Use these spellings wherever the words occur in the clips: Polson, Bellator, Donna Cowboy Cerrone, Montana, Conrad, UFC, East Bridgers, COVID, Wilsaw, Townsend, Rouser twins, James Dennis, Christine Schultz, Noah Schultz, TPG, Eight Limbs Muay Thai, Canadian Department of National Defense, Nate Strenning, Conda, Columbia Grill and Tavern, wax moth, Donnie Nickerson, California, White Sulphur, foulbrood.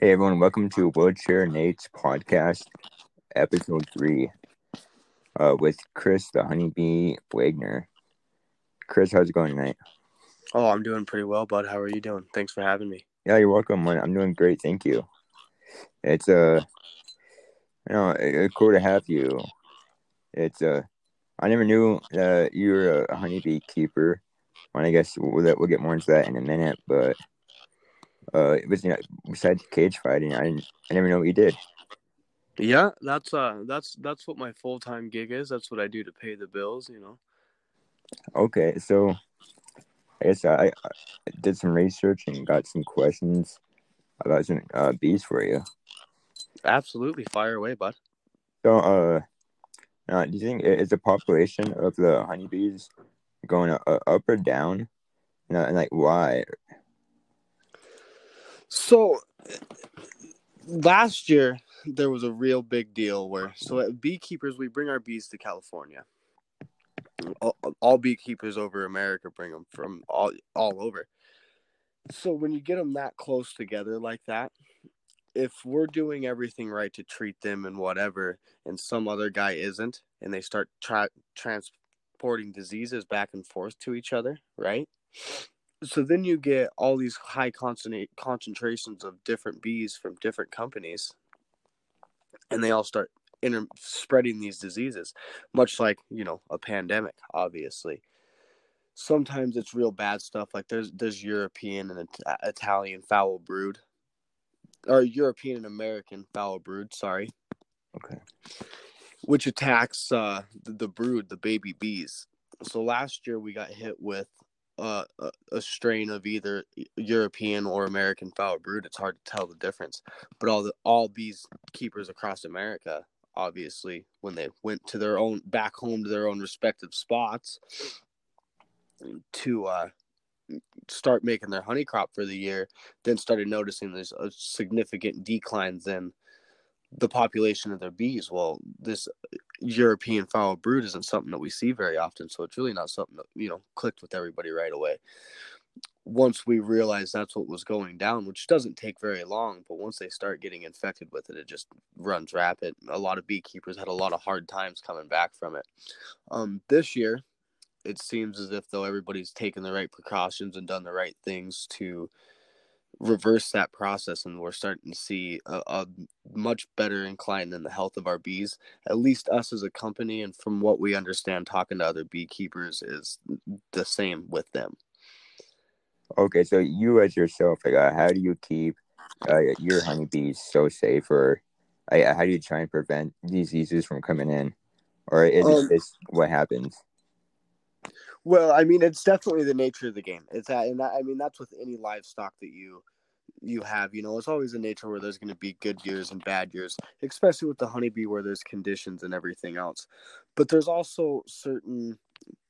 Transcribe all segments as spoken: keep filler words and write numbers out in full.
Hey everyone, welcome to Wheelchair Nate's Podcast, Episode three, uh, with Chris the Honeybee Wagner. Chris, how's it going tonight? Oh, I'm doing pretty well, bud. How are you doing? Thanks for having me. Yeah, you're welcome, man. I'm doing great, thank you. It's, uh, you know, it's cool to have you. It's, uh, I never knew uh, you were a honeybee keeper, and I guess we'll, we'll get more into that in a minute, but... Uh, it was, you know, besides cage fighting, I didn't, I never know what you did. Yeah, that's uh, that's that's what my full time gig is. That's what I do to pay the bills, you know. Okay, so I guess I, I did some research and got some questions about some uh, bees for you. Absolutely, fire away, bud. So, uh, uh do you think is the population of the honeybees going uh, up or down, and, uh, and like why? So, last year, there was a real big deal where, so at beekeepers, we bring our bees to California. All, all beekeepers over America bring them from all, all over. So when you get them that close together like that, if we're doing everything right to treat them and whatever, and some other guy isn't, and they start tra- transporting diseases back and forth to each other, right? So then you get all these high concentrations of different bees from different companies, and they all start inter- spreading these diseases, much like, you know, a pandemic, obviously. Sometimes it's real bad stuff. Like there's, there's European and it- Italian foulbrood, or European and American foulbrood, sorry. Okay. Which attacks uh, the, the brood, the baby bees. So last year we got hit with Uh, a, a strain of either European or American foulbrood. It's hard to tell the difference, but all the all beekeepers across America, obviously, when they went to their own back home to their own respective spots to uh, start making their honey crop for the year, then started noticing there's a significant declines in the population of their bees. Well, this European foulbrood isn't something that we see very often, so it's really not something that, you know, clicked with everybody right away. Once we realized that's what was going down, which doesn't take very long, but once they start getting infected with it, it just runs rapid. A lot of beekeepers had a lot of hard times coming back from it. Um, this year, it seems as if though everybody's taken the right precautions and done the right things to reverse that process, and we're starting to see a, a much better incline in the health of our bees, at least us as a company, and from what we understand talking to other beekeepers is the same with them. Okay, so you as yourself, like uh, how do you keep uh, your honeybees so safe, or uh, how do you try and prevent diseases from coming in, or is um, this what happens? Well, I mean, it's definitely the nature of the game. It's that, and that, I mean, that's with any livestock that you you have. You know, it's always a nature where there's going to be good years and bad years, especially with the honeybee where there's conditions and everything else. But there's also certain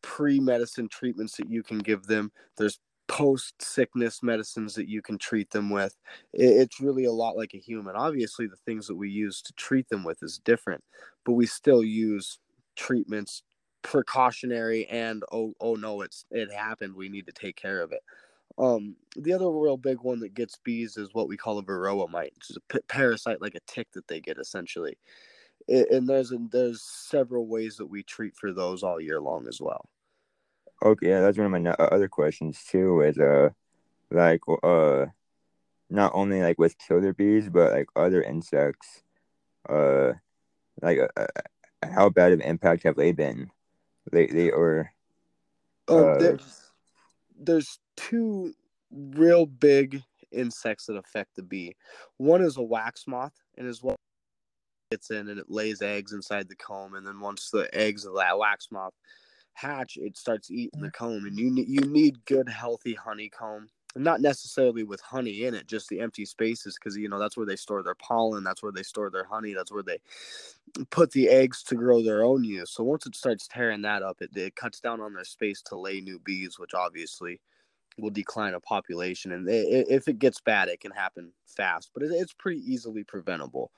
pre-medicine treatments that you can give them. There's post-sickness medicines that you can treat them with. It, it's really a lot like a human. Obviously, the things that we use to treat them with is different, but we still use treatments precautionary and oh oh no it's it happened, we need to take care of it. Um the other real big one that gets bees is what we call a varroa mite, which is a p- parasite like a tick that they get essentially, it, and there's and there's several ways that we treat for those all year long as well. Okay, yeah, that's one of my no- other questions too is uh like uh not only like with killer bees but like other insects, uh like uh, how bad of an impact have they been lately, or uh... uh, there's, there's two real big insects that affect the bee. One is a wax moth, and as well gets in and it lays eggs inside the comb, and then once the eggs of that wax moth hatch, it starts eating the comb, and you need you need good healthy honeycomb, not necessarily with honey in it, just the empty spaces, because you know that's where they store their pollen, that's where they store their honey, that's where they put the eggs to grow their own use. So once it starts tearing that up, it, it cuts down on their space to lay new bees, which obviously will decline a population. And they, if it gets bad, it can happen fast, but it's pretty easily preventable.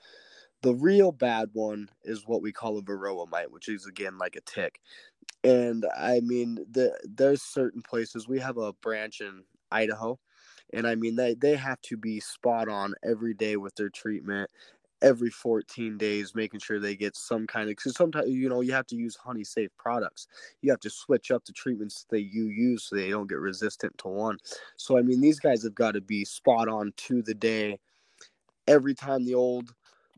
The real bad one is what we call a varroa mite, which is again like a tick. And I mean, the, there's certain places we have a branch in Idaho, And I mean, they, they have to be spot on every day with their treatment, every fourteen days, making sure they get some kind of, because sometimes, you know, you have to use honey safe products. You have to switch up the treatments that you use so they don't get resistant to one. So, I mean, these guys have got to be spot on to the day. Every time the old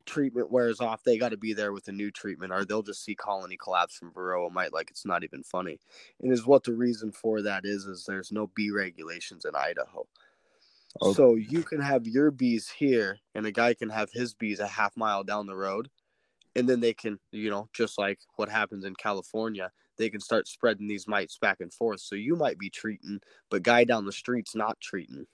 treatment wears off, they got to be there with a new treatment, or they'll just see colony collapse from varroa mite like it's not even funny. And is what the reason for that is, is there's no bee regulations in Idaho. Okay. So you can have your bees here, and a guy can have his bees a half mile down the road, and then they can, you know, just like what happens in California, they can start spreading these mites back and forth. So you might be treating, but guy down the street's not treating.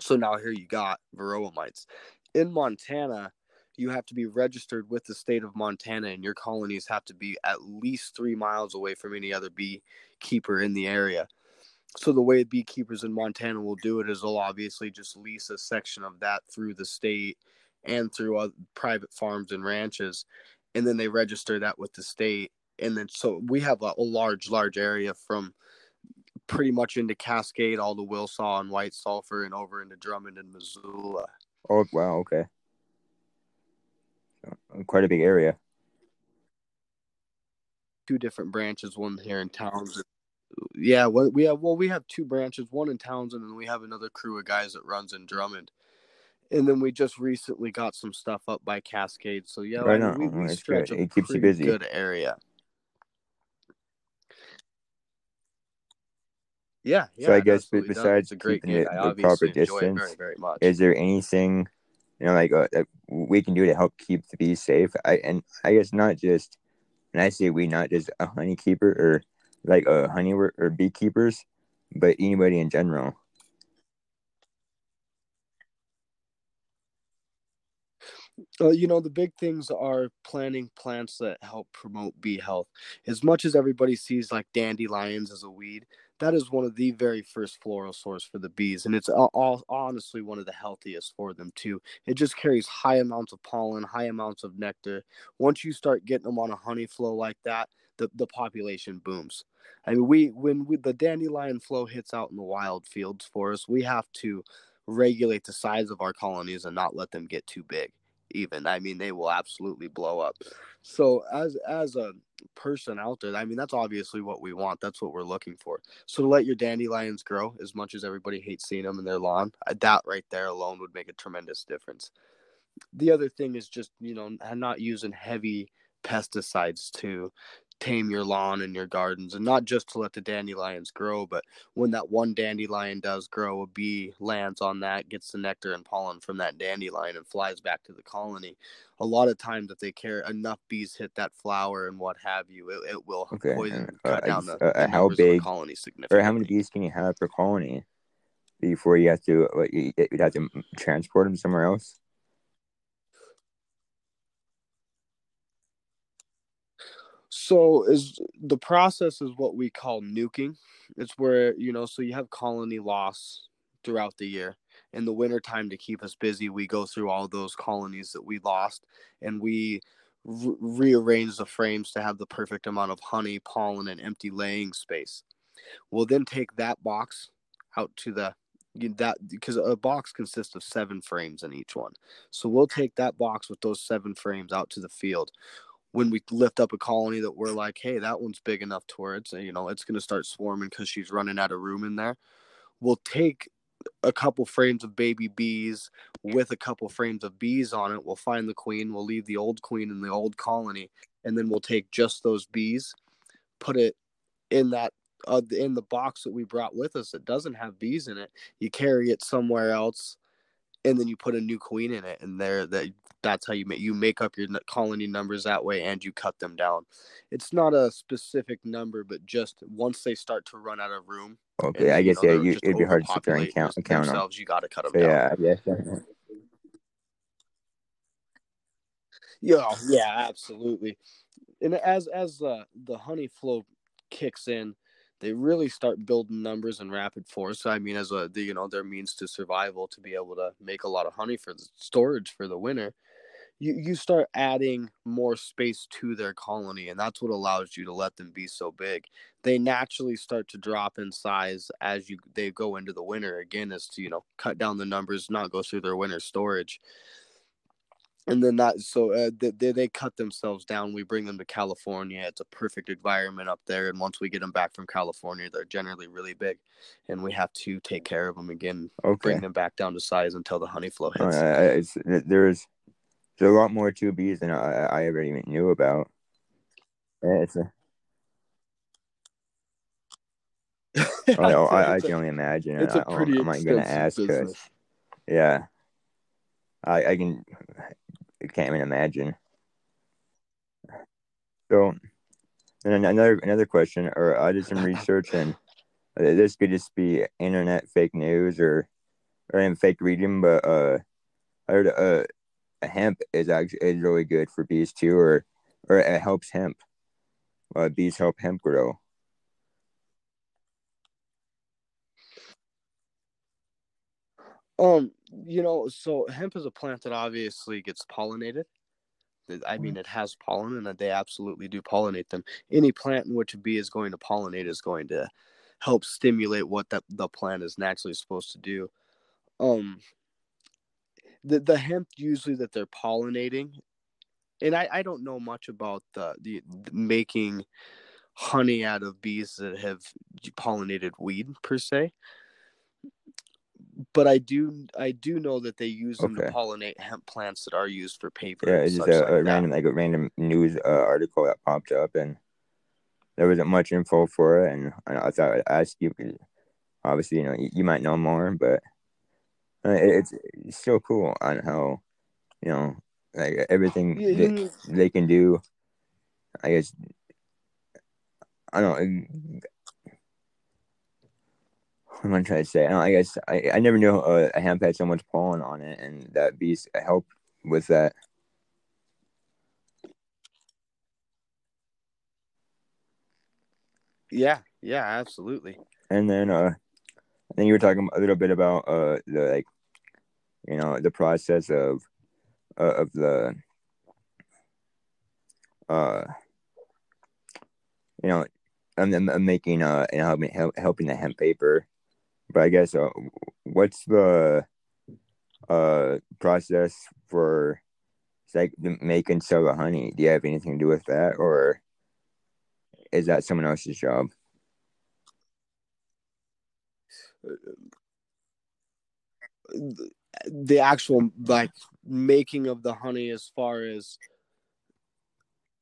So now here you got varroa mites. In Montana, you have to be registered with the state of Montana, and your colonies have to be at least three miles away from any other beekeeper in the area. So the way beekeepers in Montana will do it is they'll obviously just lease a section of that through the state and through other private farms and ranches, and then they register that with the state. And then so we have a, a large, large area from pretty much into Cascade, all the Wilsaw and White Sulphur, and over into Drummond and Missoula. Oh, wow, okay. Quite a big area. Two different branches, one here in Townsend. Yeah, well, we have well, we have two branches, one in Townsend, and we have another crew of guys that runs in Drummond. And then we just recently got some stuff up by Cascade. So yeah, right like, we, we That's stretch great. a it keeps pretty you busy. good area. Yeah, yeah. So I guess besides does. keeping it the proper distance, very, very much. Is there anything, you know, like uh, that we can do to help keep the bees safe? I and I guess not just, and I say we, not just a honey keeper or like a honey work or beekeepers, but anybody in general. Uh, you know, the big things are planting plants that help promote bee health. As much as everybody sees like dandelions as a weed, that is one of the very first floral source for the bees, and it's all, honestly one of the healthiest for them too. It just carries high amounts of pollen, high amounts of nectar. Once you start getting them on a honey flow like that, the, the population booms. I mean, we when we, the dandelion flow hits out in the wild fields for us, we have to regulate the size of our colonies and not let them get too big. Even I mean, they will absolutely blow up. So as as a person out there, I mean, that's obviously what we want. That's what we're looking for. So to let your dandelions grow, as much as everybody hates seeing them in their lawn, that right there alone would make a tremendous difference. The other thing is just, you know, not using heavy pesticides to tame your lawn and your gardens, and not just to let the dandelions grow, but when that one dandelion does grow, a bee lands on that, gets the nectar and pollen from that dandelion, and flies back to the colony. A lot of times, if they care enough, bees hit that flower and what have you, it, it will okay. poison uh, cut uh, down uh, the, uh, the how big the colony significantly. Or how many bees can you have per colony before you have to uh, you, you'd have to transport them somewhere else? So is the process is what we call nuking. It's where, you know, so you have colony loss throughout the year. In the wintertime, to keep us busy, we go through all those colonies that we lost, and we re- rearrange the frames to have the perfect amount of honey, pollen, and empty laying space. We'll then take that box out to the that because a box consists of seven frames in each one. So we'll take that box with those seven frames out to the field. When we lift up a colony that we're like, hey, that one's big enough to where it's, you know, it's going to start swarming because she's running out of room in there. We'll take a couple frames of baby bees with a couple frames of bees on it. We'll find the queen. We'll leave the old queen in the old colony, and then we'll take just those bees, put it in that uh, in the box that we brought with us that doesn't have bees in it. You carry it somewhere else, and then you put a new queen in it, and there that that's how you make you make up your colony numbers that way, and you cut them down. It's not a specific number, but just once they start to run out of room. Okay, and, I guess know, yeah, you, it'd be hard to sit there and count, count them. You got to cut them so, down. Yeah, yeah, yeah, yeah, absolutely. And as as the uh, the honey flow kicks in, they really start building numbers in rapid force. I mean, as a, the, you know, their means to survival to be able to make a lot of honey for the storage for the winter. you, you start adding more space to their colony, and that's what allows you to let them be so big. They naturally start to drop in size as you they go into the winter, again, is to, you know, cut down the numbers, not go through their winter storage. And then that, so uh, they, they cut themselves down. We bring them to California. It's a perfect environment up there. And once we get them back from California, they're generally really big. And we have to take care of them again, okay. Bring them back down to size until the honey flow hits. Uh, there's, there's a lot more to bees than I, I ever even knew about. It's a... oh, no, I, I can only imagine. It's a pretty I'm not going to ask because, yeah, I, I can... I can't even imagine. So, and another another question, or I did some research, and this could just be internet fake news or or even fake reading, but uh, I heard uh, a hemp is actually is really good for bees too, or or it helps hemp. Uh, bees help hemp grow. Um, you know, so hemp is a plant that obviously gets pollinated. I mean, it has pollen, and they absolutely do pollinate them. Any plant in which a bee is going to pollinate is going to help stimulate what that the plant is naturally supposed to do. Um, the the hemp usually that they're pollinating, and I, I don't know much about the, the the making honey out of bees that have pollinated weed per se. But I do, I do know that they use them okay. to pollinate hemp plants that are used for paper. Yeah, it's just a, like a random, like a random news uh, article that popped up, and there wasn't much info for it. And, and I thought I'd ask you, because obviously, you know, you, you might know more, but uh, it, it's, it's so cool on how, you know, like everything yeah, that yeah. they can do. I guess I don't. It, I'm going to try to say, I, don't, I guess, I, I never knew uh, a hemp had so much pollen on it, and that bees help with that. Yeah, yeah, absolutely. And then, uh, I think you were talking a little bit about, uh, the, like, you know, the process of, uh, of the, uh, you know, I'm, I'm making, uh, and helping, helping the hemp paper. But I guess, uh, what's the uh, process for like make and sell the honey? Do you have anything to do with that, or is that someone else's job? The actual like making of the honey, as far as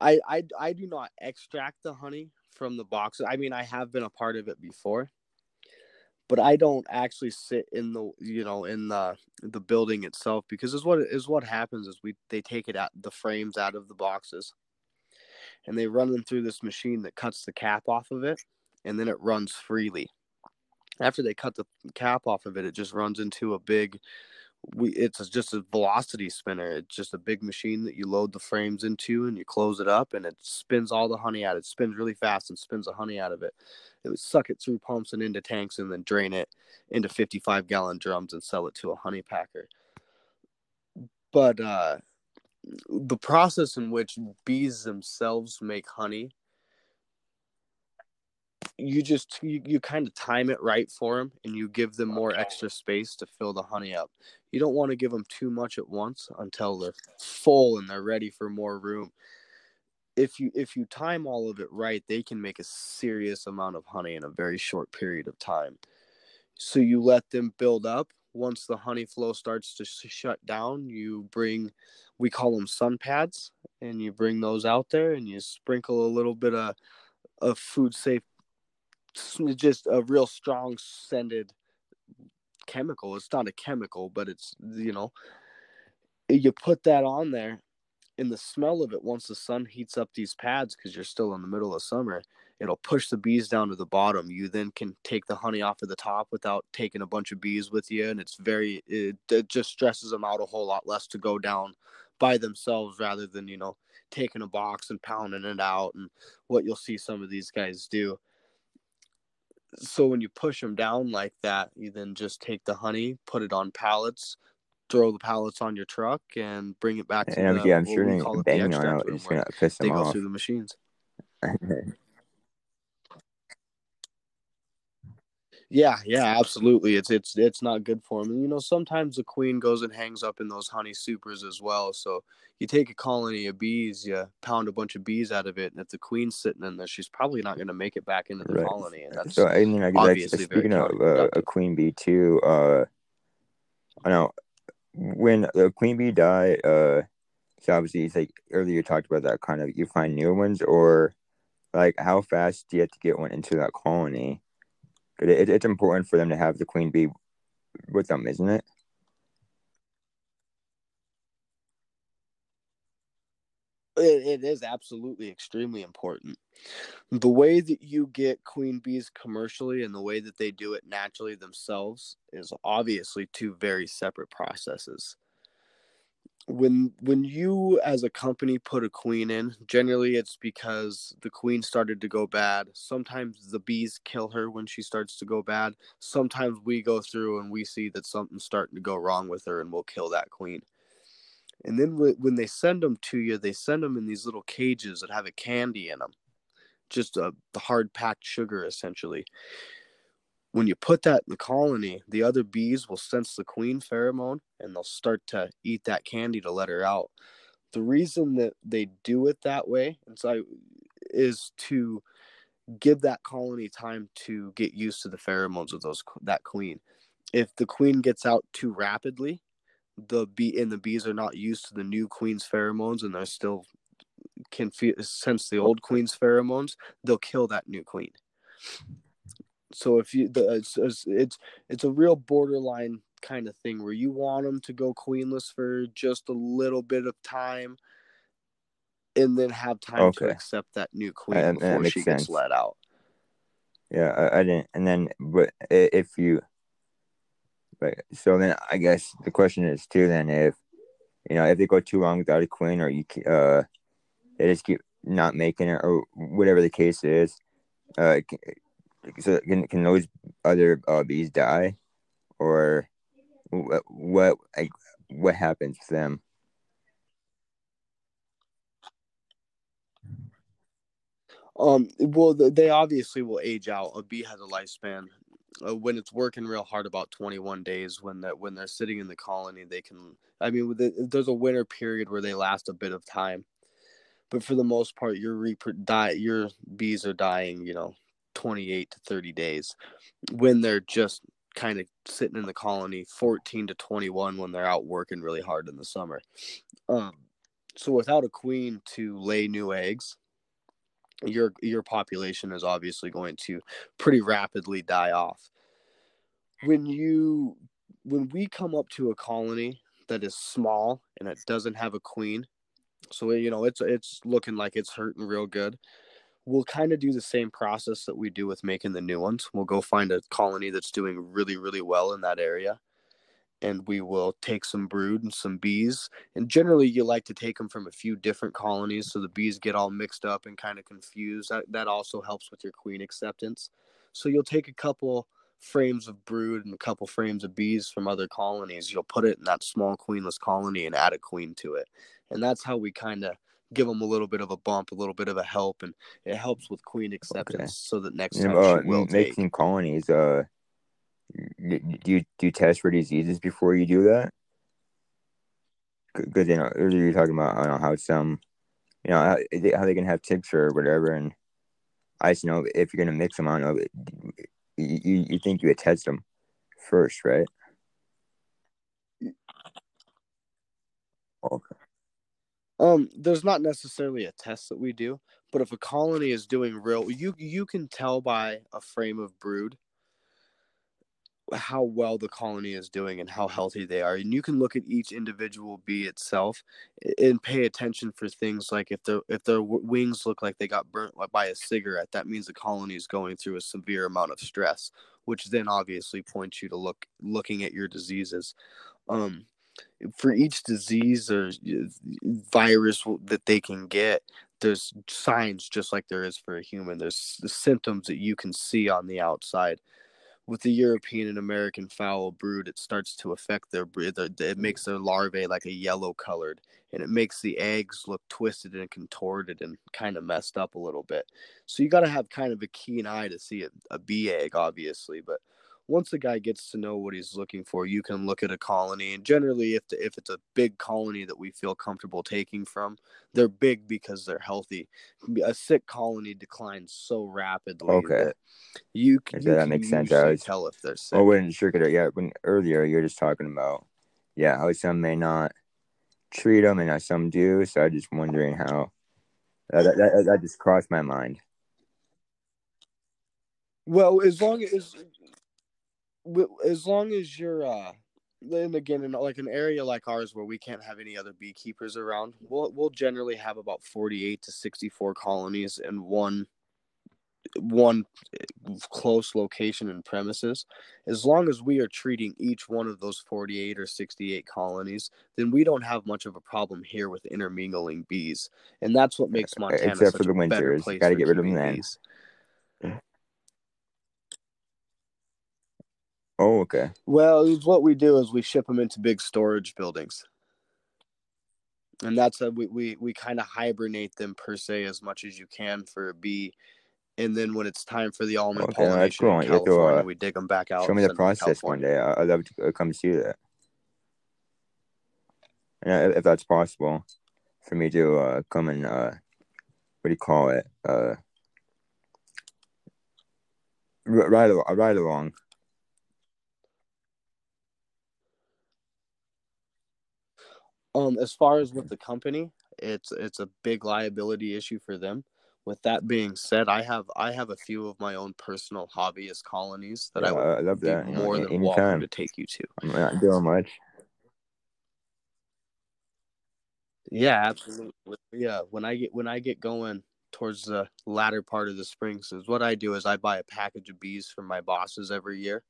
I, I, I do not extract the honey from the box. I mean, I have been a part of it before. But I don't actually sit in the, you know, in the the building itself, because is what is what happens is we they take it out the frames out of the boxes, and they run them through this machine that cuts the cap off of it, and then it runs freely. After they cut the cap off of it, it just runs into a big. We it's just a velocity spinner. It's just a big machine that you load the frames into, and you close it up, and it spins all the honey out. It spins really fast and spins the honey out of it. It would suck it through pumps and into tanks, and then drain it into fifty-five gallon drums and sell it to a honey packer. But uh, the process in which bees themselves make honey, you just you, you kind of time it right for them, and you give them more extra space to fill the honey up. You don't want to give them too much at once until they're full and they're ready for more room. If you if you time all of it right, they can make a serious amount of honey in a very short period of time. So you let them build up. Once the honey flow starts to sh- shut down, you bring, we call them sun pads, and you bring those out there, and you sprinkle a little bit of, of food safe, just a real strong scented chemical. It's not a chemical, but it's, you know, you put that on there. And the smell of it, once the sun heats up these pads, because you're still in the middle of summer, it'll push the bees down to the bottom. You then can take the honey off of the top without taking a bunch of bees with you. And it's very, it, it just stresses them out a whole lot less to go down by themselves, rather than, you know, taking a box and pounding it out, and what you'll see some of these guys do. So when you push them down like that, you then just take the honey, put it on pallets, throw the pallets on your truck and bring it back to and the, I'm sure we call it the extract room where they go off. Through the machines. Yeah, yeah, absolutely. It's it's it's not good for them. And, you know, sometimes the queen goes and hangs up in those honey supers as well. So you take a colony of bees, you pound a bunch of bees out of it, and if the queen's sitting in there, she's probably not going to make it back into the right. colony. And that's so, I mean, like, obviously like, speaking of uh, a queen bee too, uh, I know when the queen bee died, uh, so obviously it's like earlier you talked about that kind of you find new ones, or like how fast do you have to get one into that colony? It, it's important for them to have the queen bee with them, isn't it? It, it is absolutely extremely important. The way that you get queen bees commercially and the way that they do it naturally themselves is obviously two very separate processes. When when you as a company put a queen in, generally it's because the queen started to go bad. Sometimes the bees kill her when she starts to go bad. Sometimes we go through and we see that something's starting to go wrong with her and we'll kill that queen. And then w- when they send them to you, they send them in these little cages that have a candy in them. Just a the hard-packed sugar, essentially. When you put that in the colony, the other bees will sense the queen pheromone and they'll start to eat that candy to let her out. The reason that they do it that way and so is to give that colony time to get used to the pheromones of those that queen. If the queen gets out too rapidly, the bee and the bees are not used to the new queen's pheromones and they still can feel, sense the old queen's pheromones, they'll kill that new queen. So if you, the, it's, it's it's a real borderline kind of thing where you want them to go queenless for just a little bit of time, and then have time okay. to accept that new queen I, before she sense. gets let out. Yeah, I, I didn't. And then, but if you, but so then I guess the question is too. Then if you know if they go too long without a queen, or you uh, they just keep not making it, or whatever the case is, uh. So can can those other uh, bees die, or what what like, what happens to them? Um. Well, they obviously will age out. A bee has a lifespan. Uh, when it's working real hard, about twenty-one days. When that when they're sitting in the colony, they can. I mean, there's a winter period where they last a bit of time, but for the most part, your repro- die your bees are dying. You know. twenty-eight to thirty days when they're just kind of sitting in the colony, fourteen to twenty-one when they're out working really hard in the summer. Um, so without a queen to lay new eggs, your your population is obviously going to pretty rapidly die off. When you when we come up to a colony that is small and it doesn't have a queen, so you know it's it's looking like it's hurting real good. We'll kind of do the same process that we do with making the new ones. We'll go find a colony that's doing really, really well in that area. And we will take some brood and some bees. And generally, you like to take them from a few different colonies so the bees get all mixed up and kind of confused. That, that also helps with your queen acceptance. So you'll take a couple frames of brood and a couple frames of bees from other colonies. You'll put it in that small queenless colony and add a queen to it. And that's how we kind of give them a little bit of a bump, a little bit of a help, and it helps with queen acceptance. Okay. So that next time, you know, she uh, will making take. colonies. Uh, do you do you test for diseases before you do that? Because you know earlier you're talking about I don't know how some, you know how, how they can have ticks or whatever, and I just know if you're gonna mix them, I don't know. You you think you would test them first, right? Okay. Um, there's not necessarily a test that we do, but if a colony is doing real, you you can tell by a frame of brood how well the colony is doing and how healthy they are. And you can look at each individual bee itself and pay attention for things like if their if their wings look like they got burnt by a cigarette, that means the colony is going through a severe amount of stress, which then obviously points you to look looking at your diseases. Um. For each disease or virus that they can get, there's signs just like there is for a human. There's the symptoms that you can see on the outside. with the European and American foul brood, it starts to affect their breed. It makes their larvae like a yellow colored, and it makes the eggs look twisted and contorted and kind of messed up a little bit. So you got to have kind of a keen eye to see a, a bee egg, obviously. But once a guy gets to know what he's looking for, you can look at a colony. And generally, if the, if it's a big colony that we feel comfortable taking from, they're big because they're healthy. A sick colony declines so rapidly. Okay. That you, you that can makes sense. I was, tell if they're sick. Oh, we didn't sure it. Yeah, when, earlier you were just talking about, yeah, how some may not treat them and how some do. So I'm just wondering how uh, that, that, that just crossed my mind. Well, as long as... As long as you're, uh, and again, in like an area like ours where we can't have any other beekeepers around, we'll we'll generally have about forty-eight to sixty-four colonies in one one close location and premises. As long as we are treating each one of those forty-eight or sixty-eight colonies, then we don't have much of a problem here with intermingling bees, and that's what makes Montana Except such for the a winters. Better place. Got to get rid of them then. Bees. Oh, okay. Well, what we do is we ship them into big storage buildings. And that's a, we, we, we kind of hibernate them per se as much as you can for a bee. And then when it's time for the almond okay, pollination cool. in California, to, uh, we dig them back out. Show me the process one day. I'd love to come see that. And if that's possible for me to uh, come and, uh, what do you call it? Uh, ride, ride along. Um, as far as with the company, it's it's a big liability issue for them. With that being said, I have I have a few of my own personal hobbyist colonies that yeah, I would I love that. Be more yeah, than welcome to take you to. I'm not doing much. Yeah, absolutely. Yeah, when I get when I get going towards the latter part of the spring, since what I do is I buy a package of bees from my bosses every year.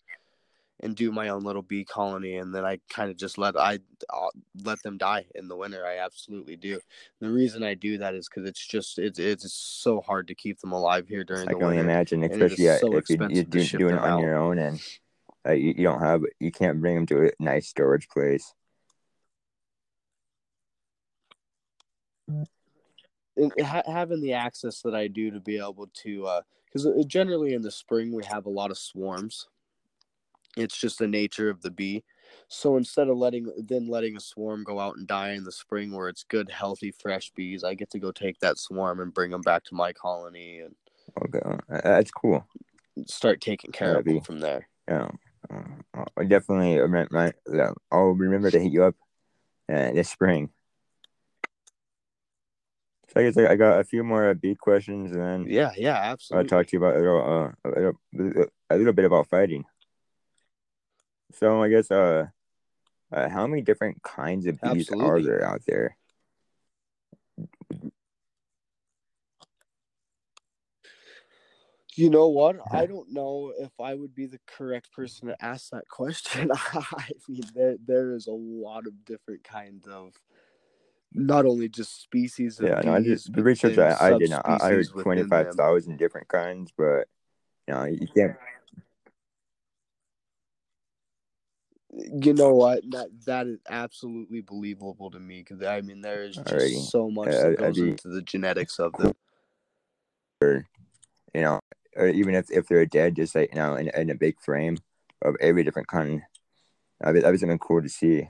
And do my own little bee colony, and then I kind of just let I uh, let them die in the winter. I absolutely do. And the reason I do that is because it's just it's it's so hard to keep them alive here during I the winter. I can only imagine, especially yeah, so if you, you do, do it on out. Your own, and uh, you, you don't have you can't bring them to a nice storage place. And having the access that I do to be able to, because uh, generally in the spring we have a lot of swarms. It's just the nature of the bee. So instead of letting then letting a swarm go out and die in the spring where it's good, healthy, fresh bees, I get to go take that swarm and bring them back to my colony. And okay, that's cool. Start taking care That'd of be, them from there. Yeah, uh, I definitely remember. I'll remember to hit you up uh, this spring. So I guess I got a few more bee questions, and then yeah, yeah, absolutely. I'll talk to you about a little, uh, a little, a little bit about fighting. So I guess, uh, uh, how many different kinds of bees Absolutely. Are there out there? You know what? I don't know if I would be the correct person to ask that question. I mean, there there is a lot of different kinds of, not only just species. Of yeah, bees, no, I just the research I, I did not. I heard twenty-five thousand different kinds, but you know, you can't. You know what? That that is absolutely believable to me. Because I mean, there is just Alrighty. So much uh, that goes be, into the genetics of them. Or, you know, or even if, if they're dead, just like you know, in, in a big frame of every different kind. That was something cool to see.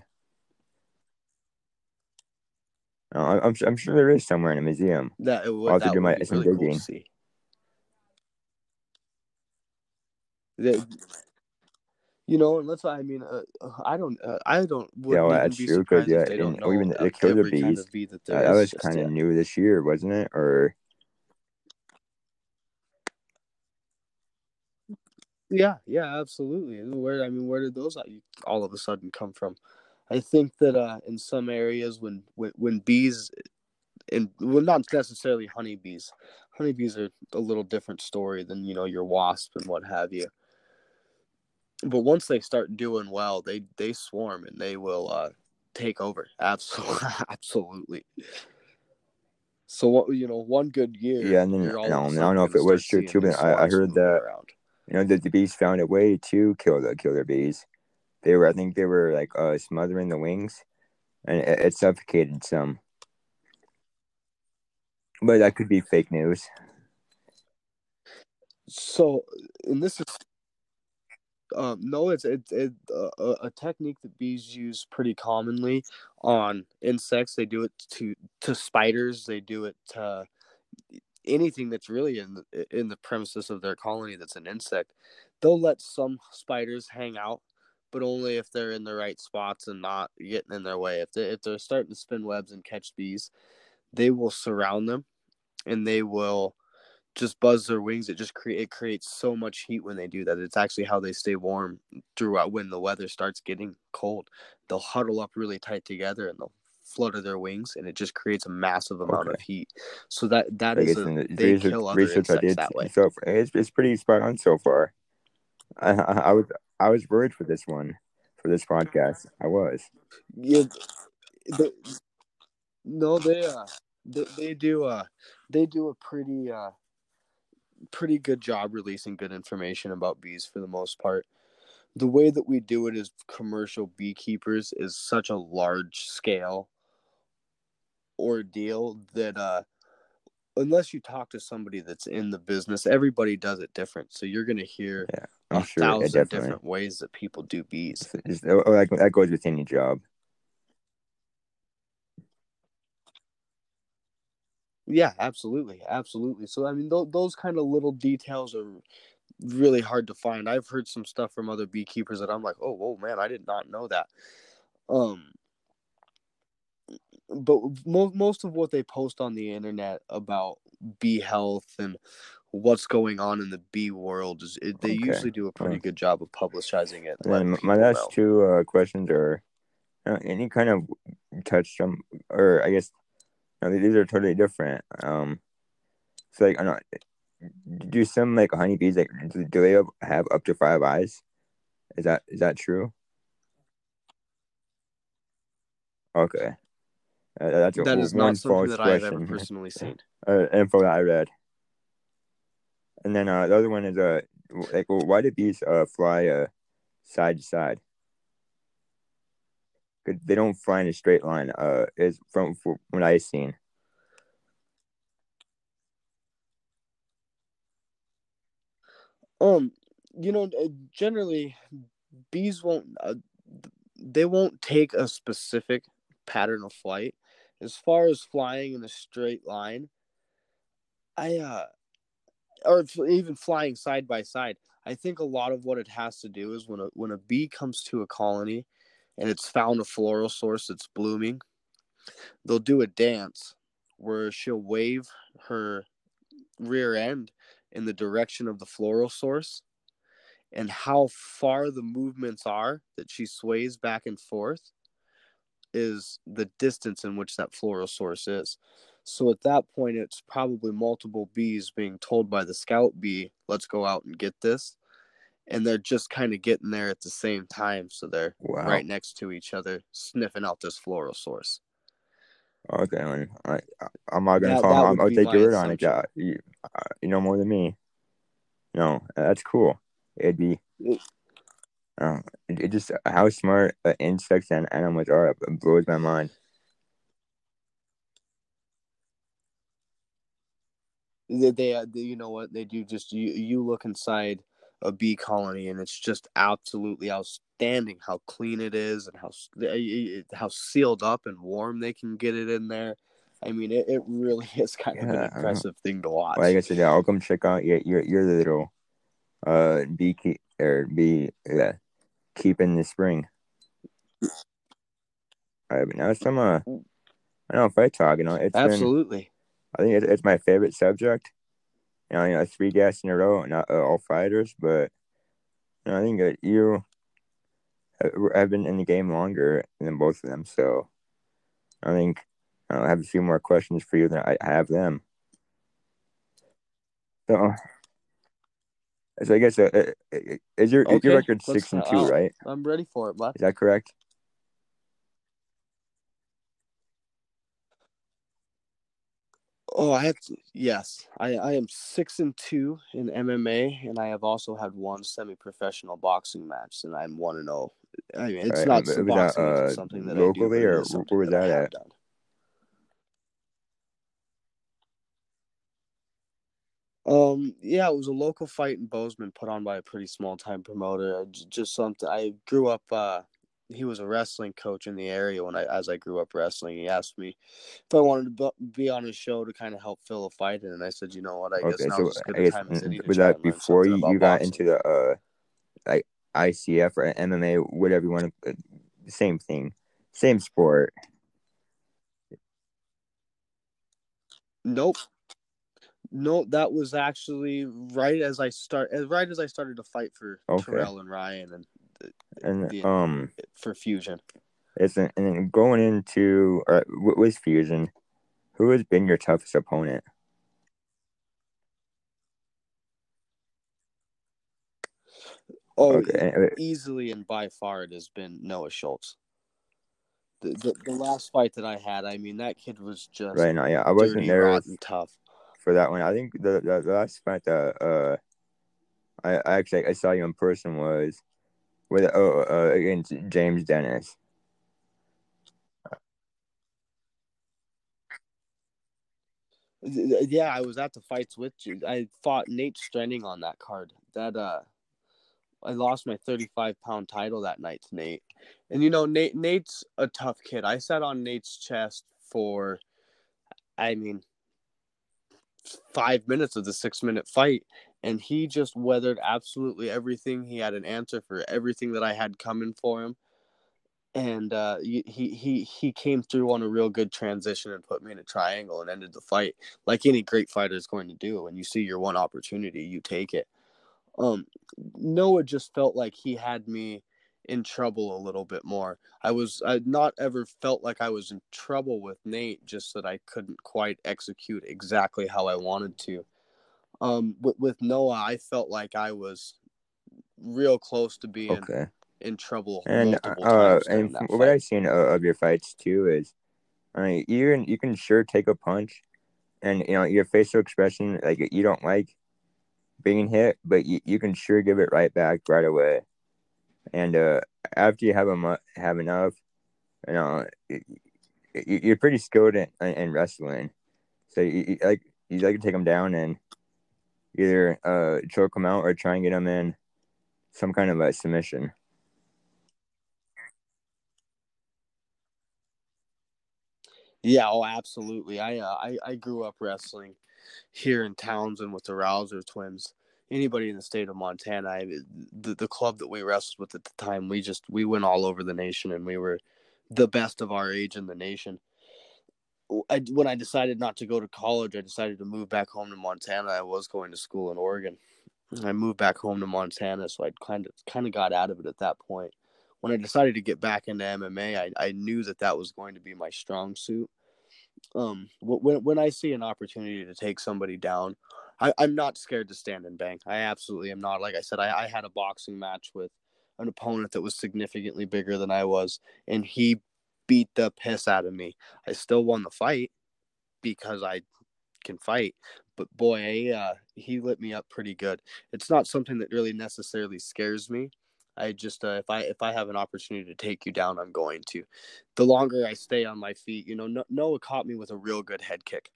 No, I, I'm I'm sure there is somewhere in a museum. That it would, I'll have to do my some really digging. Cool to see. That, You know, and let's. I mean, uh, I don't. Uh, I don't. Yeah, well, that's true. Because yeah, they don't and know even the killer bees. Kind of bee that there uh, is that was kind of new this year, wasn't it? Or yeah, yeah, absolutely. And where I mean, where did those all of a sudden come from? I think that uh, in some areas, when when, when bees. And well, not necessarily honeybees. Honeybees are a little different story than you know your wasp and what have you. But once they start doing well, they, they swarm and they will uh, take over. Absolutely, absolutely. So what you know, one good year. Yeah, and then, no, I don't know if it was true too, but I, I heard that you know, the, the bees found a way to kill the killer bees. They were, I think they were like uh, smothering the wings, and it, it suffocated some. But that could be fake news. So, and this is, um, no, it's it's it, uh, a technique that bees use pretty commonly on insects. They do it to to spiders. They do it to anything that's really in the, in the premises of their colony that's an insect. They'll let some spiders hang out, but only if they're in the right spots and not getting in their way. If they, if they're starting to spin webs and catch bees, they will surround them, and they will just buzz their wings. It just cre- it creates so much heat when they do that. It's actually how they stay warm throughout when the weather starts getting cold. They'll huddle up really tight together, and they'll flutter their wings, and it just creates a massive amount okay. of heat. So that that I is a, the they research, kill other insects I did that way. So it's it's pretty spot on so far. I, I, I was I was worried for this one, for this podcast. I was. Yeah, but, no, they uh they, they do uh they do a pretty uh pretty good job releasing good information about bees for the most part. The way that we do it as commercial beekeepers is such a large scale ordeal that uh unless you talk to somebody that's in the business, everybody does it different. So you're gonna hear yeah, a sure, thousand different ways that people do bees. It's, it's, that goes with any job. Yeah, absolutely, absolutely. So, I mean, th- those kind of little details are really hard to find. I've heard some stuff from other beekeepers that I'm like, oh, whoa, man, I did not know that. Um, but mo- most of what they post on the internet about bee health and what's going on in the bee world, is it, they okay. usually do a pretty well, good job of publicizing it. And my last know. two uh, questions are uh, any kind of touch on, or I guess, no, these are totally different. Um, so like, I don't. Do some like honeybees like do they have up to five eyes? Is that is that true? Okay, uh, that's that a, is not something that question. I have ever personally seen. Uh, info that I read. And then uh, the other one is uh like well, why do bees uh fly uh side to side? They don't fly in a straight line. Uh, is from, from what I've seen. Um, you know, generally, bees won't. Uh, they won't take a specific pattern of flight. As far as flying in a straight line, I uh, or even flying side by side. I think a lot of what it has to do is when a when a bee comes to a colony and it's found a floral source that's blooming, they'll do a dance where she'll wave her rear end in the direction of the floral source, and how far the movements are that she sways back and forth is the distance in which that floral source is. So at that point, it's probably multiple bees being told by the scout bee, let's go out and get this. And they're just kind of getting there at the same time. So they're wow. right next to each other, sniffing out this floral source. Okay. Man. I, I'm not going to call them. I'll take your word on it. God. You, uh, you know more than me. No, that's cool. It'd be, uh, it, it just how smart uh, insects and animals are. It blows my mind. They, they uh, you know what they do? Just you, you look inside a bee colony, and it's just absolutely outstanding how clean it is and how how sealed up and warm they can get it in there. I mean, it, it really is kind yeah, of an impressive thing to watch. Like I said, yeah, I'll come check out your your, your little uh bee keep, or bee yeah, keep in the spring. All right, but now it's some uh, I don't know if I talk. You know, it's absolutely. Been, I think it's, it's my favorite subject. You know, you know, three guests in a row, not uh, all fighters, but you know, I think that you have been in the game longer than both of them. So I think you know, I have a few more questions for you than I have them. So, so I guess uh, is your okay, is your record six and two, uh, right? I'm ready for it, bud. Is that correct? Oh, I had to, yes. I, I am six and two in M M A, and I have also had one semi-professional boxing match, and I'm one and zero. I mean, it's right, not boxing, not, uh, it's something that locally I do, or where was that, that at? Done. Um, yeah, it was a local fight in Bozeman, put on by a pretty small-time promoter. Just something. I grew up. Uh, he was a wrestling coach in the area when I, as I grew up wrestling. He asked me if I wanted to be on his show to kind of help fill a fight in, and I said, you know what, I okay, guess now so is as good a time as any. Was that before you got boxing. into the uh, like I C F or M M A, whatever you want to, same thing, same sport? Nope. No, that was actually right as I start, right as I started to fight for okay. Terrell and Ryan and and the, um for Fusion. It's an, and then going into uh, what was Fusion? Who has been your toughest opponent? Oh, okay. Easily and by far, it has been Noah Schultz. The, the the last fight that I had, I mean, that kid was just right now. Yeah, I wasn't dirty, there. Rotten, tough. For that one, I think the, the, the last fight that uh, I, I actually I saw you in person was with oh uh, against James Dennis. Yeah, I was at the fights with you. I fought Nate Strenning on that card. That uh, I lost my thirty-five pound title that night to Nate. And you know, Nate Nate's a tough kid. I sat on Nate's chest for, I mean. five minutes of the six minute fight, and he just weathered absolutely everything. He had an answer for everything that I had coming for him, and uh he he he came through on a real good transition and put me in a triangle and ended the fight like any great fighter is going to do. When you see your one opportunity, you take it. um Noah just felt like he had me in trouble a little bit more. I was I not ever felt like I was in trouble with Nate, just that I couldn't quite execute exactly how I wanted to. Um, with, with Noah, I felt like I was real close to being okay. in trouble. And uh, and from what I've seen of your fights too is, I mean, you you can sure take a punch, and you know your facial expression, like you don't like being hit, but you, you can sure give it right back right away. And uh, after you have a have enough, you know, you're pretty skilled in, in wrestling. So you like you like to take them down and either uh, choke them out or try and get them in some kind of a submission. Yeah, oh, absolutely. I uh, I I grew up wrestling here in Townsend with the Rouser twins. Anybody in the state of Montana, I, the the club that we wrestled with at the time, we just we went all over the nation, and we were the best of our age in the nation. I, when I decided not to go to college, I decided to move back home to Montana. I was going to school in Oregon. I moved back home to Montana, so I kind of kind of got out of it at that point. When I decided to get back into M M A, I, I knew that that was going to be my strong suit. Um, when when I see an opportunity to take somebody down, I, I'm not scared to stand and bang. I absolutely am not. Like I said, I, I had a boxing match with an opponent that was significantly bigger than I was, and he beat the piss out of me. I still won the fight because I can fight, but boy, I, uh, he lit me up pretty good. It's not something that really necessarily scares me. I just, uh, if I if I have an opportunity to take you down, I'm going to. The longer I stay on my feet, you know, Noah caught me with a real good head kick.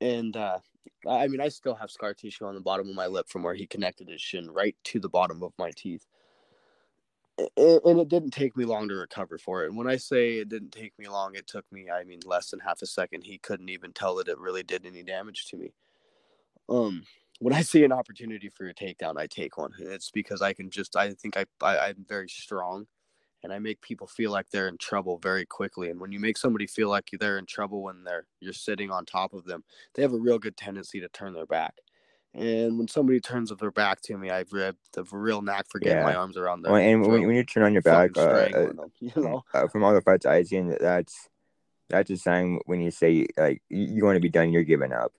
And, uh, I mean, I still have scar tissue on the bottom of my lip from where he connected his shin right to the bottom of my teeth. And it didn't take me long to recover for it. And when I say it didn't take me long, it took me, I mean, less than half a second. He couldn't even tell that it really did any damage to me. Um, when I see an opportunity for a takedown, I take one. It's because I can just, I think I, I I'm very strong. And I make people feel like they're in trouble very quickly. And when you make somebody feel like they're in trouble when they're you're sitting on top of them, they have a real good tendency to turn their back. And when somebody turns their back to me, I've read the real knack for getting yeah. my arms around them. Well, and when, when you turn on your back, uh, uh, them, you know? uh, from all the fights I've seen, that's that's a sign when you say like you, you want to be done, you're giving up.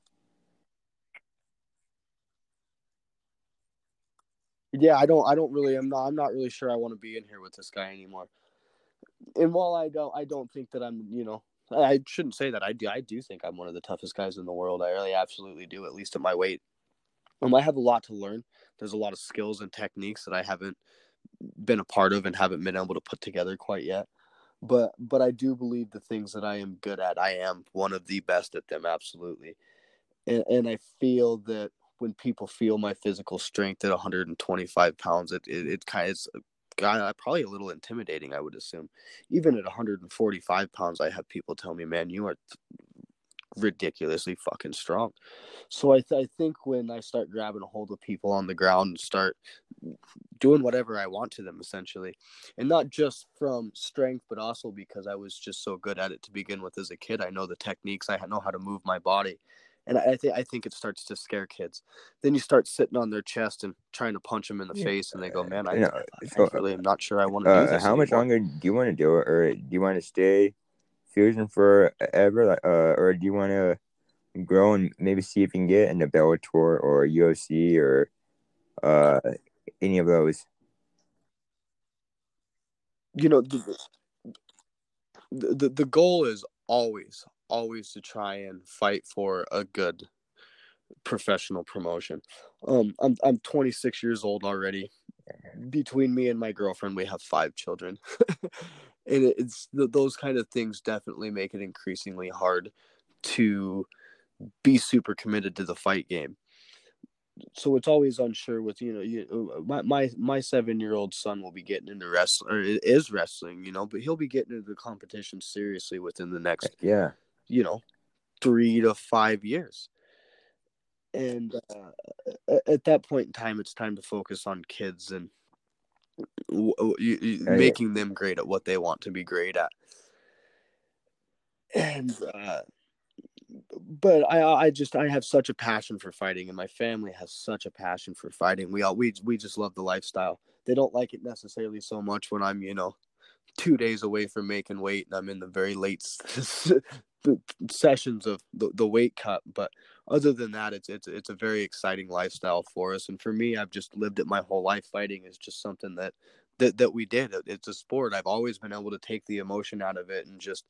Yeah, I don't. I don't really. I'm not. I'm not really sure I want to be in here with this guy anymore. And while I don't, I don't think that I'm. You know, I shouldn't say that. I do. I do think I'm one of the toughest guys in the world. I really absolutely do, at least at my weight. Um, I have a lot to learn. There's a lot of skills and techniques that I haven't been a part of and haven't been able to put together quite yet. But but I do believe the things that I am good at, I am one of the best at them, absolutely. And, and I feel that when people feel my physical strength at one hundred twenty-five pounds, it it, it kind of is probably a little intimidating, I would assume. Even at one hundred forty-five pounds, I have people tell me, man, you are ridiculously fucking strong. So I, th- I think when I start grabbing a hold of people on the ground and start doing whatever I want to them, essentially, and not just from strength, but also because I was just so good at it to begin with as a kid. I know the techniques. I know how to move my body. And I think I think it starts to scare kids. Then you start sitting on their chest and trying to punch them in the yeah. face, and they go, "Man, I, you know, I, I so, really am not sure I want to uh, do this." How anymore. Much longer do you want to do it, or do you want to stay fusion forever, uh, or do you want to grow and maybe see if you can get into Bellator or U F C or uh, any of those? You know, the the, the goal is always. always to try and fight for a good professional promotion. Um, I'm I'm twenty-six years old already. Between me and my girlfriend, we have five children. And it's those kind of things definitely make it increasingly hard to be super committed to the fight game. So it's always unsure with, you know, you, my, my, my seven-year-old son will be getting into wrestling, or is wrestling, you know, but he'll be getting into the competition seriously within the next, yeah. you know, three to five years. And uh, at that point in time, it's time to focus on kids and w- w- right. making them great at what they want to be great at. And, uh, But I, I just, I have such a passion for fighting, and my family has such a passion for fighting. We all, we, we just love the lifestyle. They don't like it necessarily so much when I'm, you know, two days away from making weight and I'm in the very late sessions of the, the weight cut. But other than that, it's, it's, it's a very exciting lifestyle for us. And for me, I've just lived it my whole life. Fighting is just something that, that, that we did. It's a sport. I've always been able to take the emotion out of it and just,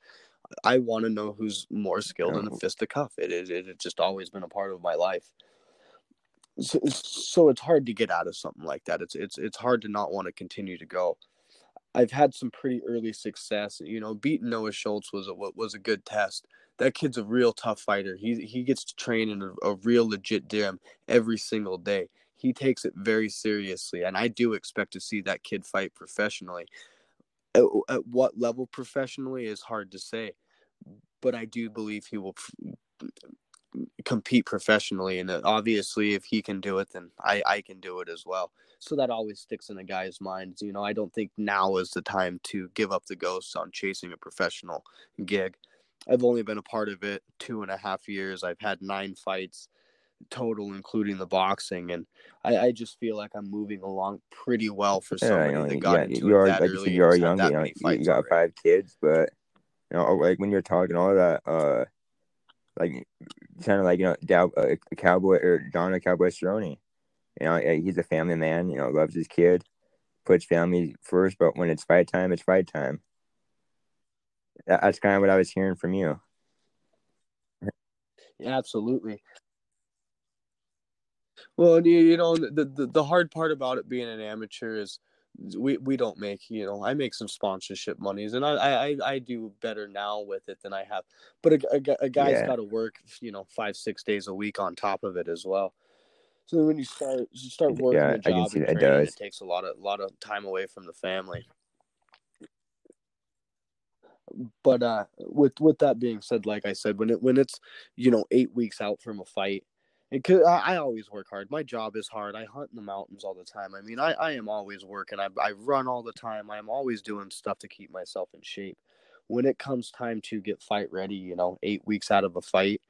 I want to know who's more skilled in a fisticuff. It is. It, it's just always been a part of my life. So, so it's hard to get out of something like that. It's it's it's hard to not want to continue to go. I've had some pretty early success. You know, beating Noah Schultz was a was a good test. That kid's a real tough fighter. He he gets to train in a, a real legit gym every single day. He takes it very seriously, and I do expect to see that kid fight professionally. At, at what level professionally is hard to say, but I do believe he will f- compete professionally. And obviously, if he can do it, then I, I can do it as well. So that always sticks in a guy's mind. You know, I don't think now is the time to give up the ghost on chasing a professional gig. I've only been a part of it two and a half years. I've had nine fights total, including the boxing, and I, I just feel like I'm moving along pretty well for somebody yeah, you know, that got yeah, into you are, that like early. You are young, you, know, you got already. Five kids, but you know, like when you're talking all that, uh, like kind of like you know, Dow, uh, Cowboy or Donna Cowboy Cerrone, you know, he's a family man. You know, loves his kid, puts family first, but when it's fight time, it's fight time. That, that's kind of what I was hearing from you. Yeah, absolutely. Well, you know, the, the, the hard part about it being an amateur is we, we don't make, you know, I make some sponsorship monies, and I, I, I do better now with it than I have. But a, a, a guy's yeah. got to work, you know, five, six days a week on top of it as well. So when you start you start working yeah, a job, I can see that and training, it does. It takes a lot of, lot of time away from the family. But uh, with with that being said, like I said, when it when it's, you know, eight weeks out from a fight, and cause I, I always work hard. My job is hard. I hunt in the mountains all the time. I mean, I, I am always working. I I run all the time. I'm always doing stuff to keep myself in shape. When it comes time to get fight ready, you know, eight weeks out of a fight,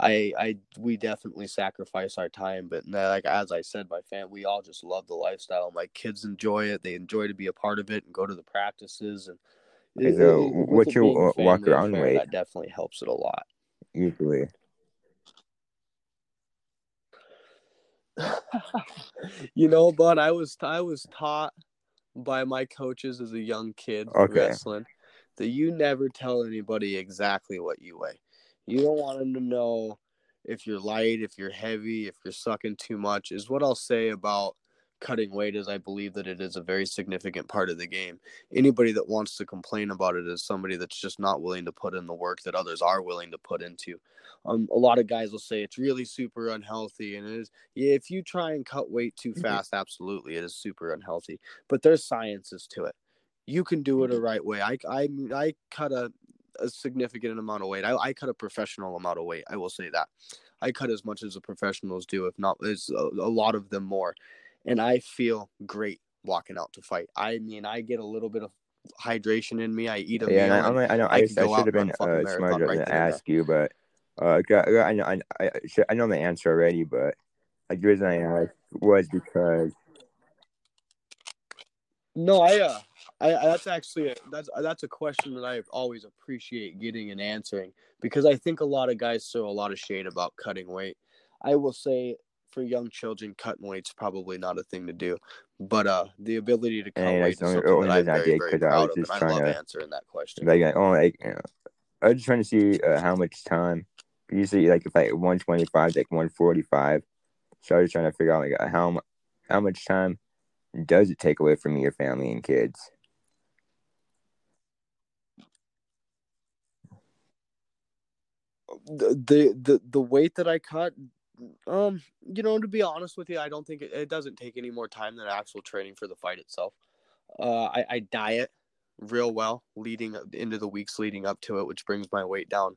I I we definitely sacrifice our time. But like as I said, my fam, we all just love the lifestyle. My kids enjoy it. They enjoy to be a part of it and go to the practices. And okay, so it, it, what's your walk around weight? That definitely helps it a lot. Usually. You know, but I was I was taught by my coaches as a young kid okay. wrestling that you never tell anybody exactly what you weigh. You don't want them to know if you're light, if you're heavy, if you're sucking too much, is what I'll say about cutting weight, is I believe that it is a very significant part of the game. Anybody that wants to complain about it is somebody that's just not willing to put in the work that others are willing to put into. Um, a lot of guys will say it's really super unhealthy, and it is. Yeah, if you try and cut weight too fast, absolutely, it is super unhealthy. But there's sciences to it. You can do it the right way. I I I cut a. a significant amount of weight. I, I cut a professional amount of weight. I will say that I cut as much as the professionals do, if not it's a, a lot of them more. And I feel great walking out to fight. I mean, I get a little bit of hydration in me. I eat a yeah, meal. I'm like, I know. I, I, I should have been uh, smarter right to ask you, but uh, I know I, I, I know the answer already. But the reason I asked was because no, I. Uh, I, that's actually a, that's that's a question that I always appreciate getting and answering, because I think a lot of guys throw a lot of shade about cutting weight. I will say for young children, cutting weight's probably not a thing to do, but uh, the ability to cut and weight is something that I'm very, very proud of, and I love to, answering that question. Like, like, oh, like, you know, I was just trying to see uh, how much time. Usually, like if I like one twenty-five, like one forty-five. So I was trying to figure out like uh, how how much time does it take away from your family and kids. The, the the weight that I cut, um, you know, to be honest with you, I don't think it, it doesn't take any more time than actual training for the fight itself. Uh, I, I diet real well leading into the weeks leading up to it, which brings my weight down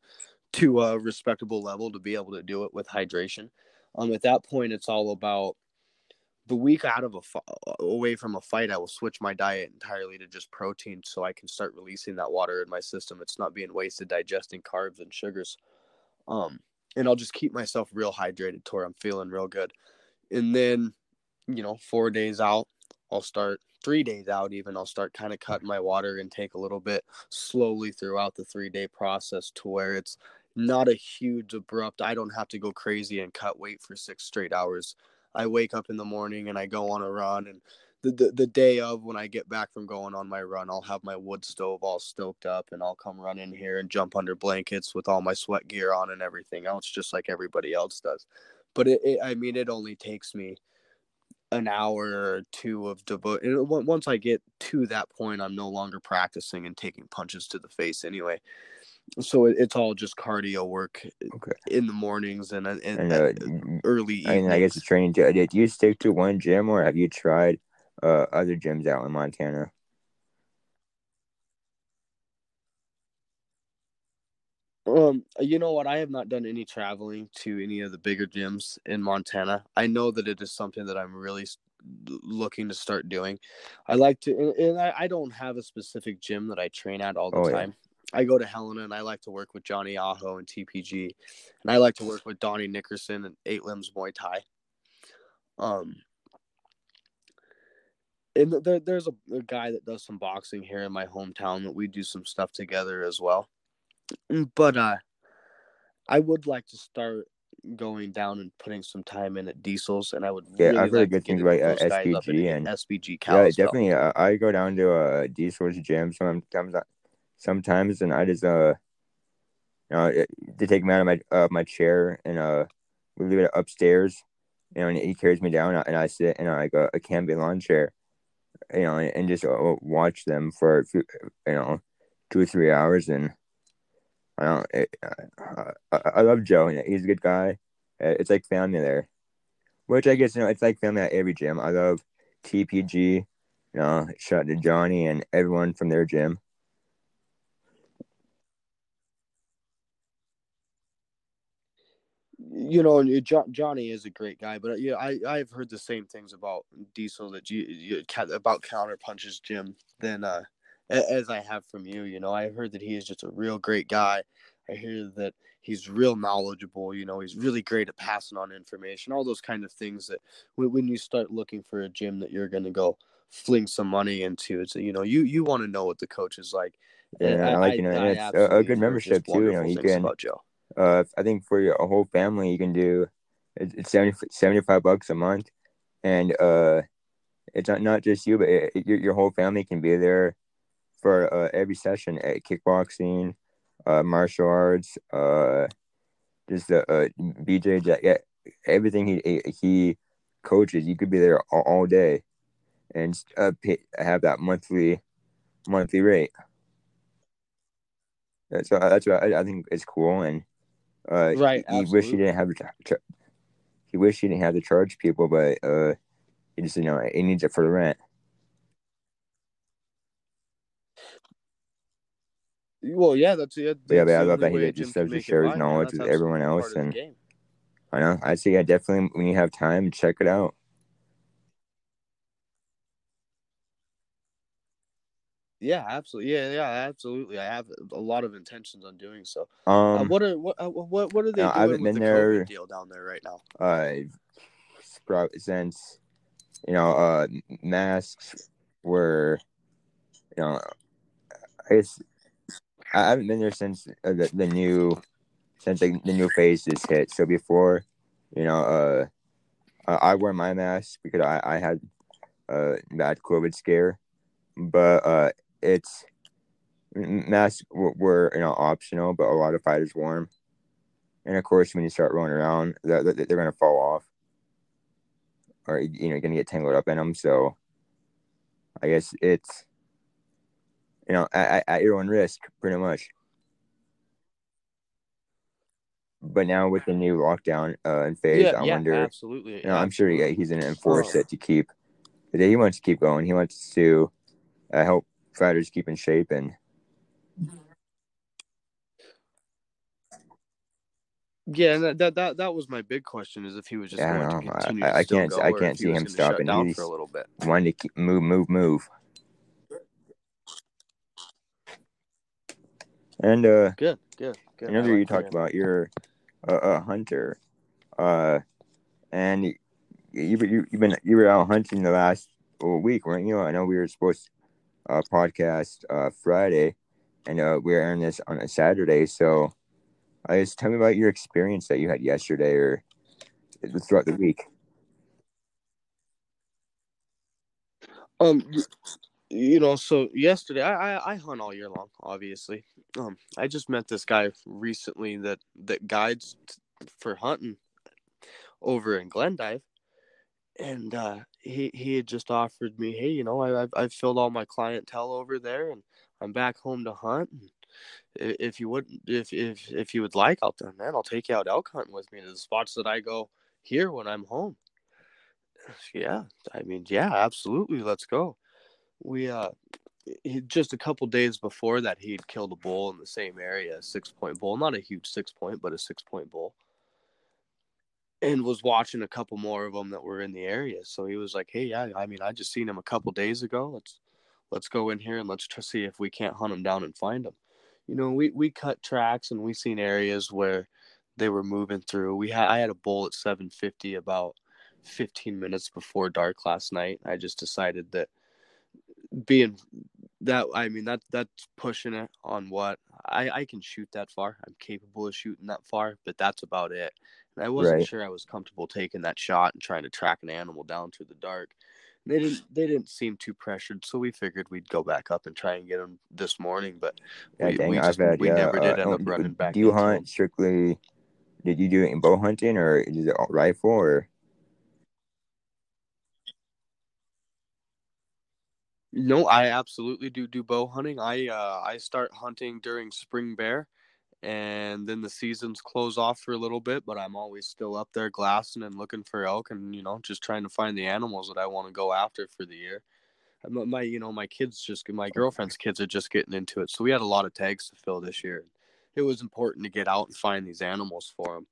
to a respectable level to be able to do it with hydration. Um, at that point, it's all about the week out of a f- away from a fight. I will switch my diet entirely to just protein, so I can start releasing that water in my system. It's not being wasted digesting carbs and sugars. Um, and I'll just keep myself real hydrated to where I'm feeling real good. And then, you know, four days out, I'll start three days out, even I'll start kind of cutting my water and take a little bit slowly throughout the three day process to where it's not a huge abrupt. I don't have to go crazy and cut weight for six straight hours. I wake up in the morning and I go on a run, and the, the, the day of when I get back from going on my run, I'll have my wood stove all stoked up, and I'll come run in here and jump under blankets with all my sweat gear on and everything else, just like everybody else does. But it, it I mean, it only takes me an hour or two of devotion. Once I get to that point, I'm no longer practicing and taking punches to the face anyway. So it, it's all just cardio work okay. in the mornings and, and, and, uh, and early evenings. I mean, I guess the training, do you stick to one gym, or have you tried Uh, other gyms out in Montana? Um, you know what? I have not done any traveling to any of the bigger gyms in Montana. I know that it is something that I'm really looking to start doing. I like to, and, and I, I don't have a specific gym that I train at all the oh, time. Yeah. I go to Helena, and I like to work with Johnny Aho and T P G, and I like to work with Donnie Nickerson and Eight Limbs Muay Thai. Um. And there, there's a, a guy that does some boxing here in my hometown that we do some stuff together as well. But uh, I would like to start going down and putting some time in at Diesel's, and I would yeah, really I've heard like good things about uh, S B G and S B G Calasco. Yeah, definitely. Uh, I go down to uh, Diesel's gym sometimes, sometimes, and I just uh, you know, they take me out of my uh, my chair, and uh, we leave it upstairs, you know, and he carries me down, and I sit in like a, a canvas lawn chair, you know, and just watch them for a few, you know, two or three hours. And I don't, it, I, I love Joe. He's a good guy. It's like family there, which I guess, you know, it's like family at every gym. I love T P G, you know, shout out to Johnny and everyone from their gym. You know, Johnny is a great guy, but yeah, I I've heard the same things about Diesel that you, you about Counterpunch's gym than uh as I have from you. You know, I heard that he is just a real great guy. I hear that he's real knowledgeable. You know, he's really great at passing on information, all those kind of things that when you start looking for a gym that you're gonna go fling some money into, it's you know you you want to know what the coach is like. Yeah, and I, I like you know I, and it's a, a good membership too. You know, you can. Uh, I think for your whole family, you can do it's seventy, seventy-five bucks a month, and uh, it's not, not just you, but it, it, your your whole family can be there for uh, every session at kickboxing, uh, martial arts, uh, just the uh, B J, yeah, everything he he coaches. You could be there all, all day, and uh, pay, have that monthly monthly rate. That's what, that's what I, I think it's cool, and uh, right, he, he wish he didn't have to. He wish he didn't have to charge people, but uh, he just you know he needs it for the rent. Well, yeah, that's it. Yeah, but I love that he just loves to share his knowledge with everyone else, and I know I say, yeah, definitely when you have time, check it out. Yeah, absolutely. Yeah, yeah, absolutely. I have a lot of intentions on doing so. Um, uh, what are what what what are they no, doing with the there, COVID deal down there right now? Uh, since you know, uh, masks were, you know, I guess. I haven't been there since uh, the, the new, since the, the new phase is hit. So before, you know, uh, I wore my mask because I, I had a bad COVID scare, but uh, it's masks w- were you know optional, but a lot of fighters wore them. And of course, when you start rolling around, they're, they're going to fall off, or you know, going to get tangled up in them. So I guess it's. You know, at, at your own risk, pretty much. But now with the new lockdown uh, phase, yeah, I yeah, wonder. Absolutely. You know, yeah. I'm sure he, he's going to enforce oh. it to keep. He wants to keep going. He wants to uh, help fighters keep in shape and. Yeah, and that, that that that was my big question: is if he was just yeah, going to continue. I, to I can't. Go, I can't see him stopping. He's wanting to keep, move, move, move. And uh, good, good, good. Another like you talked about, you're a, a hunter, uh, and you you you've been you were out hunting the last week, weren't you? I know we were supposed to uh, podcast uh, Friday, and uh, we we're airing this on a Saturday. So, I uh, just tell me about your experience that you had yesterday or throughout the week. Um. You know, so yesterday I, I, I hunt all year long, obviously. Um, I just met this guy recently that, that guides t- for hunting over in Glendive, and uh, he he had just offered me, hey, you know, I, I've I've filled all my clientele over there, and I'm back home to hunt. And if you would, if if if you would like, I'll man, I'll take you out elk hunting with me to the spots that I go here when I'm home. Yeah, I mean, yeah, absolutely, let's go. We uh, he, just a couple days before that, he had killed a bull in the same area, a six-point bull. Not a huge six-point, but a six-point bull. And was watching a couple more of them that were in the area. So he was like, hey, yeah, I mean, I just seen him a couple days ago. Let's let's go in here and let's try see if we can't hunt him down and find him. You know, we, we cut tracks and we seen areas where they were moving through. We ha- I had a bull at seven fifty about fifteen minutes before dark last night. I just decided that being that, I mean, that that's pushing it on what I, I can shoot that far. I'm capable of shooting that far, but that's about it. And I wasn't right. sure I was comfortable taking that shot and trying to track an animal down through the dark. And they didn't they didn't seem too pressured, so we figured we'd go back up and try and get them this morning. But yeah, we, dang, we, just, bet, we yeah. never did uh, end up running back. Do you hunt them. Strictly? Did you do it in bow hunting or is it rifle or? No, I absolutely do do bow hunting. I uh, I start hunting during spring bear, and then the seasons close off for a little bit, but I'm always still up there glassing and looking for elk and, you know, just trying to find the animals that I want to go after for the year. I'm, my, you know, my kids just, my girlfriend's kids are just getting into it, so we had a lot of tags to fill this year. It was important to get out and find these animals for them.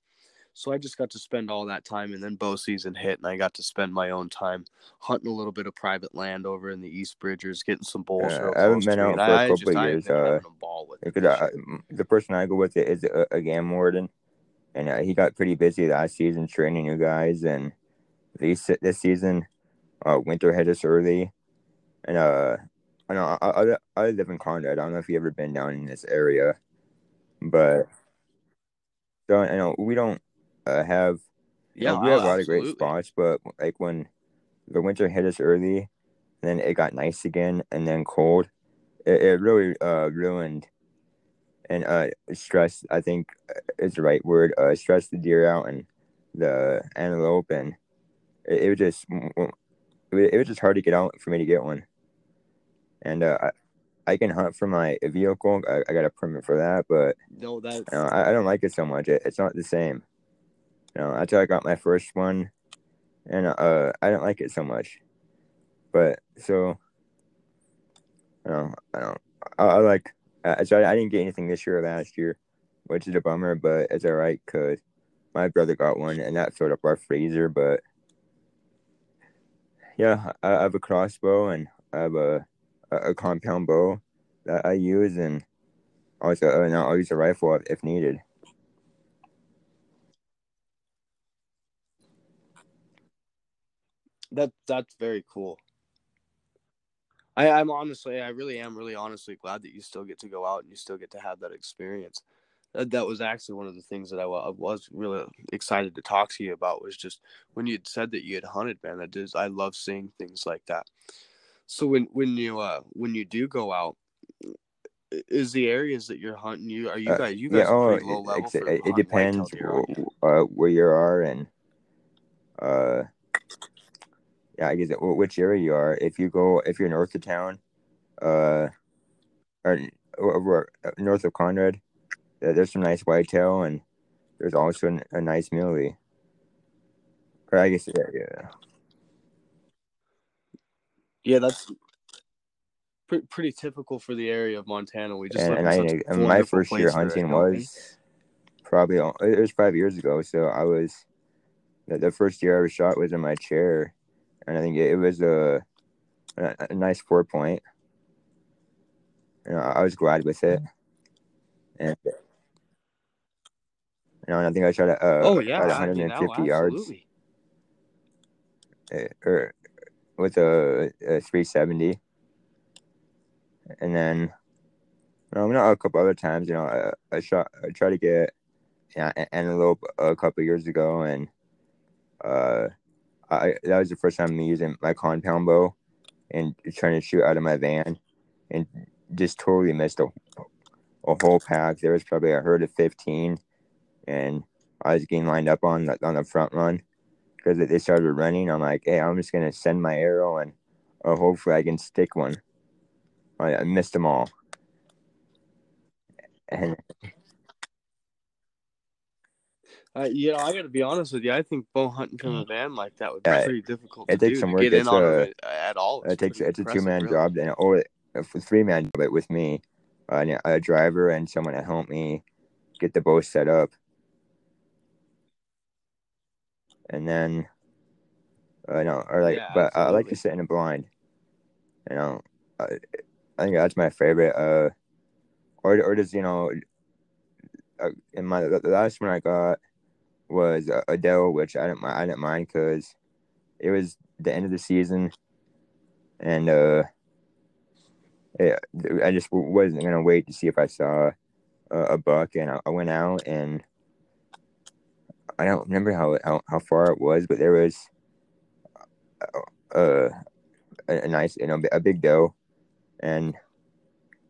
So I just got to spend all that time, and then bow season hit, and I got to spend my own time hunting a little bit of private land over in the East Bridgers, getting some bulls. Yeah, I haven't been out for a couple just, of years. Uh, because I, the person I go with is a, a game warden, and uh, he got pretty busy last season training you guys, and this this season, uh, winter hit us early, and uh, I know I, I I live in Conda. I don't know if you ever been down in this area, but so you know we don't. Uh, have yeah, you know, we wow, have a lot absolutely. Of great spots, but like when the winter hit us early, and then it got nice again, and then cold, it, it really uh, ruined and uh, stressed, I think is the right word, uh, stressed the deer out and the antelope, and it, it was just it was just hard to get out for me to get one. And uh, I, I can hunt for my vehicle. I, I got a permit for that, but no, that's... You know, I, I don't like it so much. It, it's not the same. You know, until I got my first one, and uh, I didn't like it so much. But so, you know, I don't. I, I like. I, so I, I didn't get anything this year or last year, which is a bummer. But it's all right because my brother got one, and that filled up our freezer. But yeah, I, I have a crossbow, and I have a. a compound bow that I use, and also uh, now I'll use a rifle if needed. That that's very cool. I, I'm honestly, I really am really honestly glad that you still get to go out and you still get to have that experience. That, that was actually one of the things that I, I was really excited to talk to you about, was just when you had said that you had hunted, man. That is, I love seeing things like that. So when, when you uh when you do go out, is the areas that you're hunting, you are you guys uh, you guys yeah, are pretty oh, low level? It, for it, it depends where, uh, where you are and uh yeah I guess it, which area you are. If you go if you're north of town, uh or, or, or north of Conrad, there's some nice whitetail and there's also an, a nice muley. Or I guess yeah. yeah. Yeah, that's pre- pretty typical for the area of Montana. We just and, and I, my first year hunting was probably it was five years ago. So I was the, the first year I ever shot was in my chair, and I think it, it was a, a, a nice four point. You know, I was glad with it, and you know, and I think I shot at uh, oh yeah, at one hundred fifty now, yards. It, or. With a, a three seventy, and then you know, you know, a couple other times, you know, I, I shot, I tried to get you know, an antelope a couple of years ago, and uh, I that was the first time me using my compound bow and trying to shoot out of my van, and just totally missed a a whole pack. There was probably a herd of fifteen, and I was getting lined up on the, on the front run. Because they started running, I'm like, hey, I'm just going to send my arrow and uh, hopefully I can stick one. I, I missed them all. And... Uh, you know, I got to be honest with you. I think bow hunting from a van like that would be uh, pretty difficult to, it takes do, some work. to get it's in a, on it at all. It's, it takes, it's a two-man really. job, and, or a three-man job with me, uh, a driver and someone to help me get the bow set up. And then, uh, no, or like, yeah, but I, I like to sit in a blind. You know, I, I think that's my favorite. Uh, or or just you know, uh, in my the last one I got was uh, Adele, which I didn't I didn't mind because it was the end of the season, and uh, it, I just wasn't gonna wait to see if I saw a, a buck, and I, I went out and. I don't remember how, how how far it was, but there was uh, a, a nice, you know, a big doe, and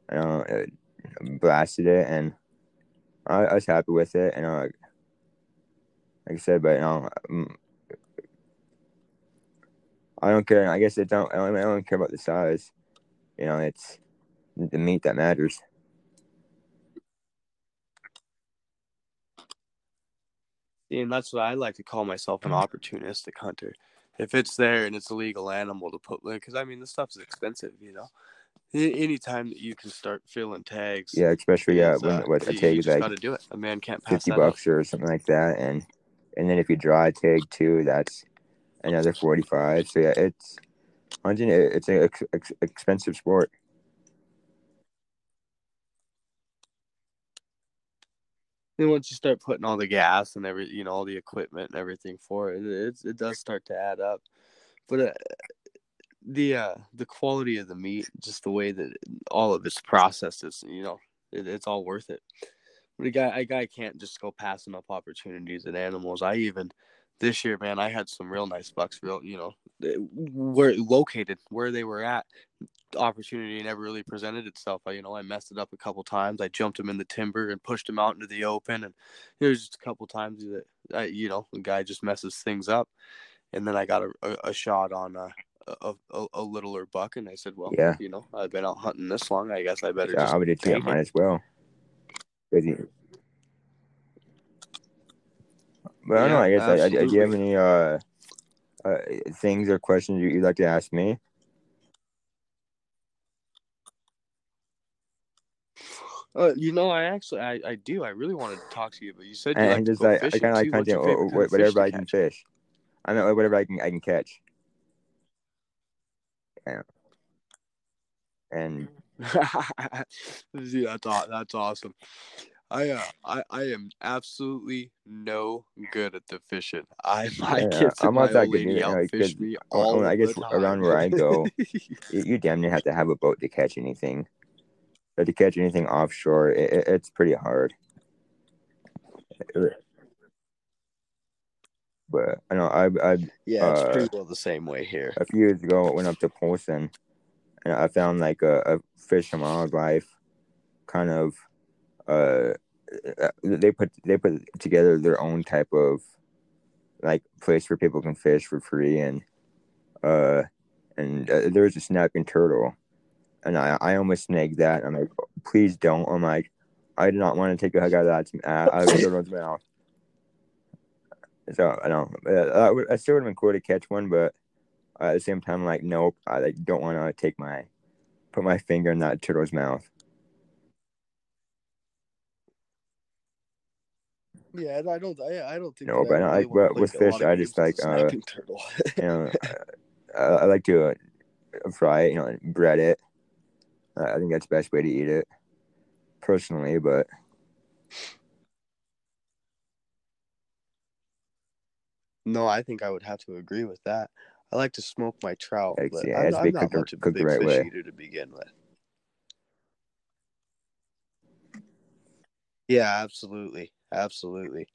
you know, I blasted it, and I, I was happy with it, and uh, like I said, but you know, I don't care. I guess it don't. I don't, I don't care about the size. You know, it's the meat that matters. And that's what I like to call myself, an opportunistic hunter. If it's there and it's a legal animal to put, because I mean, this stuff's expensive, you know. Anytime that you can start filling tags, yeah, especially yeah, uh, with a tag, you just got to do it. A man can't pass fifty that bucks up. Or something like that, and and then if you draw a tag too, that's another forty-five. So yeah, it's hunting. It's an ex- expensive sport. And once you start putting all the gas and every, you know, all the equipment and everything for it, it, it does start to add up. But uh, the uh, the quality of the meat, just the way that all of it's processed, is, you know, it, it's all worth it. But a guy, a guy can't just go passing up opportunities at animals. I even this year, man, I had some real nice bucks, real, you know, where located, where they were at. Opportunity never really presented itself. I, you know, I messed it up a couple times. I jumped him in the timber and pushed him out into the open. And there was just a couple times that, I, you know, the guy just messes things up. And then I got a, a, a shot on a, a, a, a littler buck. And I said, well, yeah. you know, I've been out hunting this long. I guess I better yeah, just I would have taken mine as well. But yeah, I don't know. I guess, I, I, do you have any uh, uh, things or questions you, you'd like to ask me? Uh, you know, I actually, I, I do. I really wanted to talk to you, but you said you like to go fishing. I kind of like hunting whatever I can fish. I know whatever I can, I can catch. Yeah. And see, that's that's awesome. I uh, I I am absolutely no good at the fishing. I might yeah, get I'm not that good you know, fish me all I, I guess time. Around where I go, you, you damn near have to have a boat to catch anything. But to catch anything offshore, it, it, it's pretty hard. But I know I I yeah, it's uh, pretty well the same way here. A few years ago, I went up to Polson, and I found like a, a fish and wildlife kind of. Uh, they put they put together their own type of like place where people can fish for free, and uh, and uh, there was a snapping turtle, and I, I almost snagged that. I'm like, please don't. I'm like, I do not want to take a hug out of that out of the turtle's mouth. So I don't. I, I still would have been cool to catch one, but uh, at the same time, I'm like, nope. I like don't want to take my put my finger in that turtle's mouth. Yeah, I don't. I, I don't think. No, but I really like, but with fish, I just like uh, you know, I, I like to uh, fry it, you know, and bread it. Uh, I think that's the best way to eat it, personally. But no, I think I would have to agree with that. I like to smoke my trout, like, but yeah, I'm, I'm not much of a big right fish way. eater to begin with. Yeah, absolutely. Absolutely.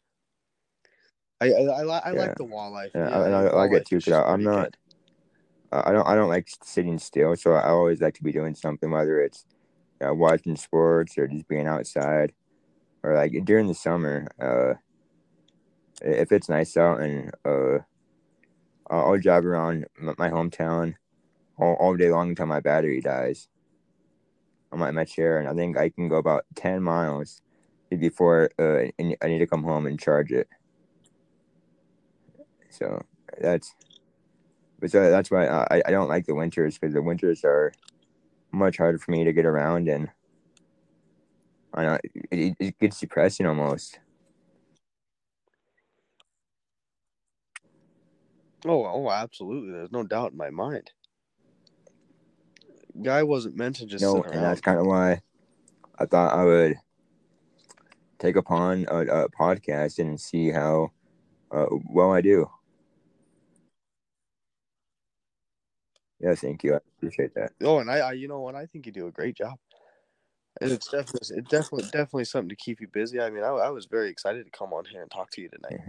I I, I, I yeah. like the walleye. Yeah, yeah, I, I, I like it too. I, I'm not. Uh, I don't. I don't like sitting still. So I always like to be doing something, whether it's uh, watching sports or just being outside, or like during the summer. Uh, if it's nice out, and uh, I'll jog around my hometown all, all day long until my battery dies. I'm on my chair, and I think I can go about ten miles. Before uh, I need to come home and charge it, so that's, but so that's why I, I don't like the winters, because the winters are much harder for me to get around, and I know it, it gets depressing almost. Oh, oh, absolutely! There's no doubt in my mind. Guy wasn't meant to just no, sit around. And that's kind of why I thought I would. Take upon a, a podcast and see how uh, well I do. Yeah, thank you. I appreciate that. Oh, and I, I you know what? I think you do a great job. And it's definitely, it's definitely, definitely something to keep you busy. I mean, I, I was very excited to come on here and talk to you tonight,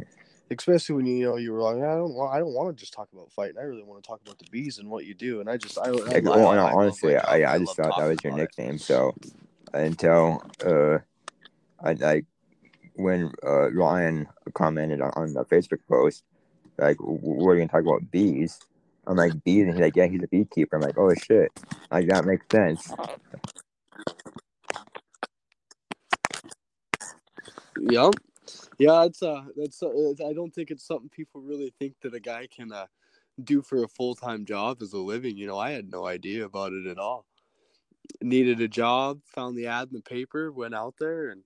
especially when you know you were like, I don't, I don't want to just talk about fighting. I really want to talk about the bees and what you do. And I just, I, I, yeah, well, I, no, I honestly, I, I, I just thought that was your nickname. It. So until. Uh, I like when uh, Ryan commented on, on the Facebook post, like, we're going to talk about bees. I'm like, bees? And he's like, yeah, he's a beekeeper. I'm like, oh, shit. Like, that makes sense. Yep. Yeah, it's, uh, that's, uh, it's, I don't think it's something people really think that a guy can uh, do for a full-time job as a living. You know, I had no idea about it at all. Needed a job, found the ad in the paper, went out there, and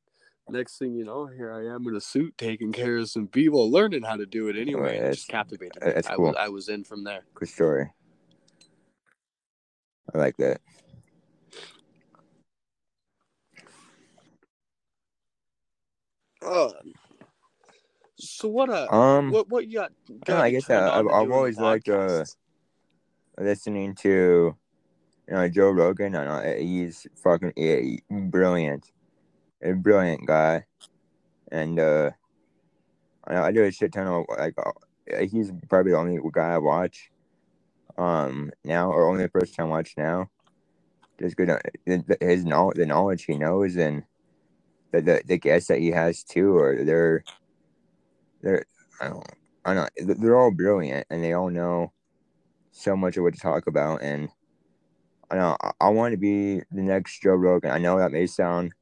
next thing you know, here I am in a suit taking care of some people, learning how to do it anyway. Oh, it just captivated me. That's cool. I was, I was in from there. Good story. I like that. Uh, so what? Uh, um, what? What you got? got no, I guess I, I've, I've always liked uh, listening to, you know, Joe Rogan. I know he's fucking yeah, he's brilliant. A brilliant guy, and uh, I, I do a shit ton of like he's probably the only guy I watch um, now, or only the person I watch now. Just good, his knowledge, the knowledge he knows, and the the, the guests that he has too, or they're they're I don't I don't they're all brilliant, and they all know so much of what to talk about. And I know I, I want to be the next Joe Rogan. I know that may sound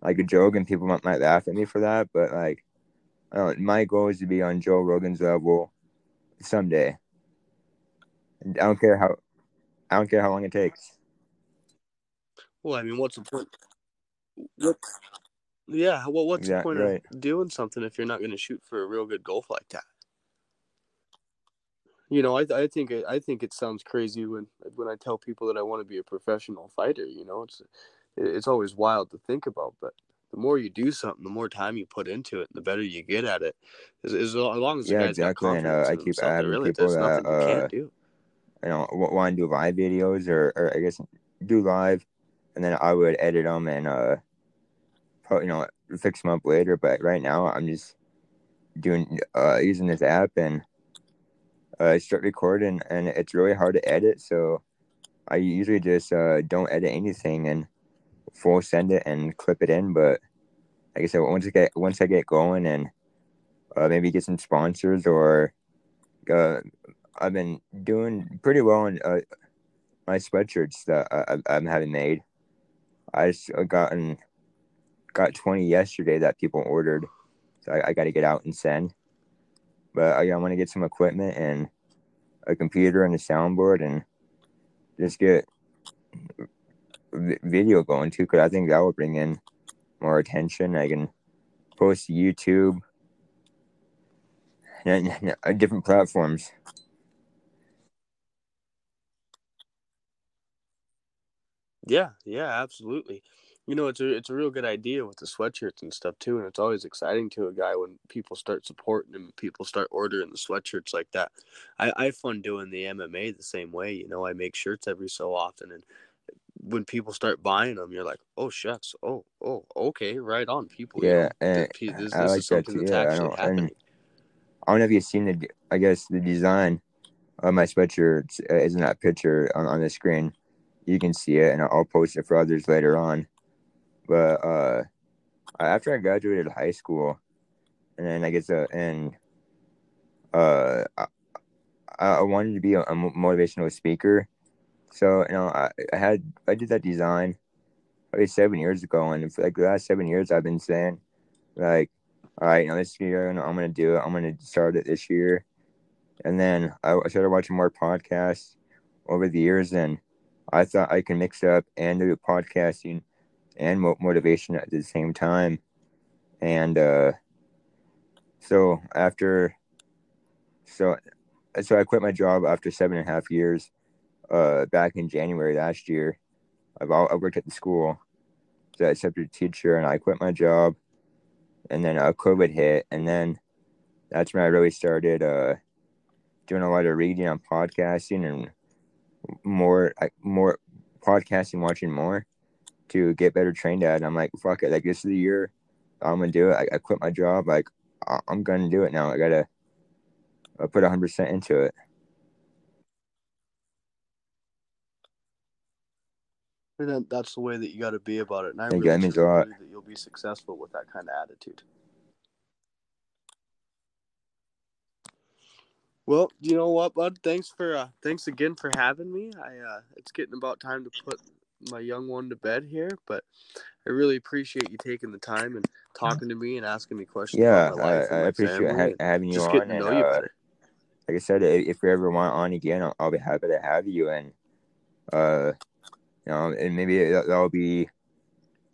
like a joke, and people might, might laugh at me for that, but like, I don't know, my goal is to be on Joe Rogan's level someday. And I don't care how, I don't care how long it takes. Well, I mean, what's the point? What? Yeah, well, what's yeah, the point right. of doing something if you're not going to shoot for a real good golf like that? You know, I I think I think it sounds crazy when when I tell people that I want to be a professional fighter. You know, it's. It's always wild to think about, but the more you do something, the more time you put into it, and the better you get at it. As, as long as the yeah, guy's exactly. got confidence and, uh, I keep adding really people that uh, you can't do. You know, want to do live videos, or, or I guess do live, and then I would edit them and uh, probably, you know, fix them up later. But right now, I'm just doing uh, using this app, and uh, I start recording, and it's really hard to edit, so I usually just uh, don't edit anything and full send it and clip it in. But like I said, once I get once I get going and uh, maybe get some sponsors, or uh, I've been doing pretty well in uh, my sweatshirts that I, I'm having made. I just gotten got twenty yesterday that people ordered, so I, I got to get out and send. But I, I want to get some equipment and a computer and a soundboard and just get video going too, because I think that will bring in more attention. I can post to YouTube and, and different platforms. Yeah, yeah, absolutely. You know, it's a it's a real good idea with the sweatshirts and stuff too, and it's always exciting to a guy when people start supporting him, people start ordering the sweatshirts like that. I I fun doing the M M A the same way. You know, I make shirts every so often, and when people start buying them, you're like, oh, shucks. Oh, oh, okay. Right on, people. Yeah. You know, and this, this I like is something that too. That's yeah, actually I happening. I don't know if you've seen the, I guess, the design of my sweatshirt is in that picture on, on the screen. You can see it, and I'll post it for others later on. But uh, after I graduated high school, and then I guess, uh, and uh, I, I wanted to be a, a motivational speaker. So, you know, I, I had I did that design probably seven years ago, and for like the last seven years, I've been saying, like, all right, you know, this year you know, I'm gonna do it. I'm gonna start it this year, and then I, I started watching more podcasts over the years, and I thought I could mix up and do podcasting and motivation at the same time, and uh, so after, so so I quit my job after seven and a half years. Uh, back in January last year, I've all, I worked at the school, so I accepted a teacher, and I quit my job, and then uh, COVID hit, and then that's when I really started uh, doing a lot of reading on podcasting and more, like, more podcasting, watching more to get better trained at it. And I'm like, fuck it, like this is the year I'm gonna do it. I, I quit my job, like I, I'm gonna do it now. I gotta I put one hundred percent into it. And that's the way that you got to be about it. And I really that means a lot. That you'll be successful with that kind of attitude. Well, you know what, bud? Thanks for uh, thanks again for having me. I uh, it's getting about time to put my young one to bed here, but I really appreciate you taking the time and talking to me and asking me questions. Yeah, about my life I, I appreciate ha- having you just on. Just getting to know and, you uh, better. Like I said, if you ever want on again, I'll, I'll be happy to have you. And uh. You know, and maybe that'll be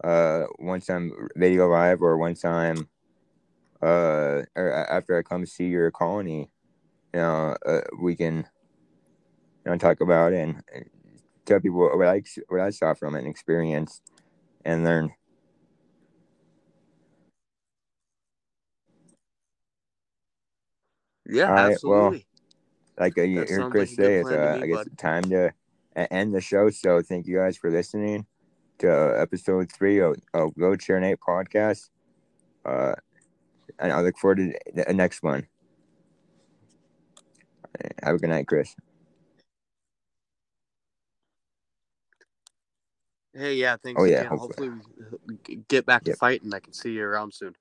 uh, once I'm video live, or once I'm uh, or after I come see your colony, you know, uh, we can you know talk about it and tell people what I what I saw from it and experience and learn. Yeah, right, absolutely. Well, like you heard Chris say, it's uh, I guess bud. time to. end the show. So thank you guys for listening to episode three of, of Wheelchair Nate podcast. Uh, and I look forward to the next one. Have a good night, Chris. Hey, yeah, thanks. Oh, yeah, yeah. Hopefully, hopefully we get back yep. to fighting. I can see you around soon.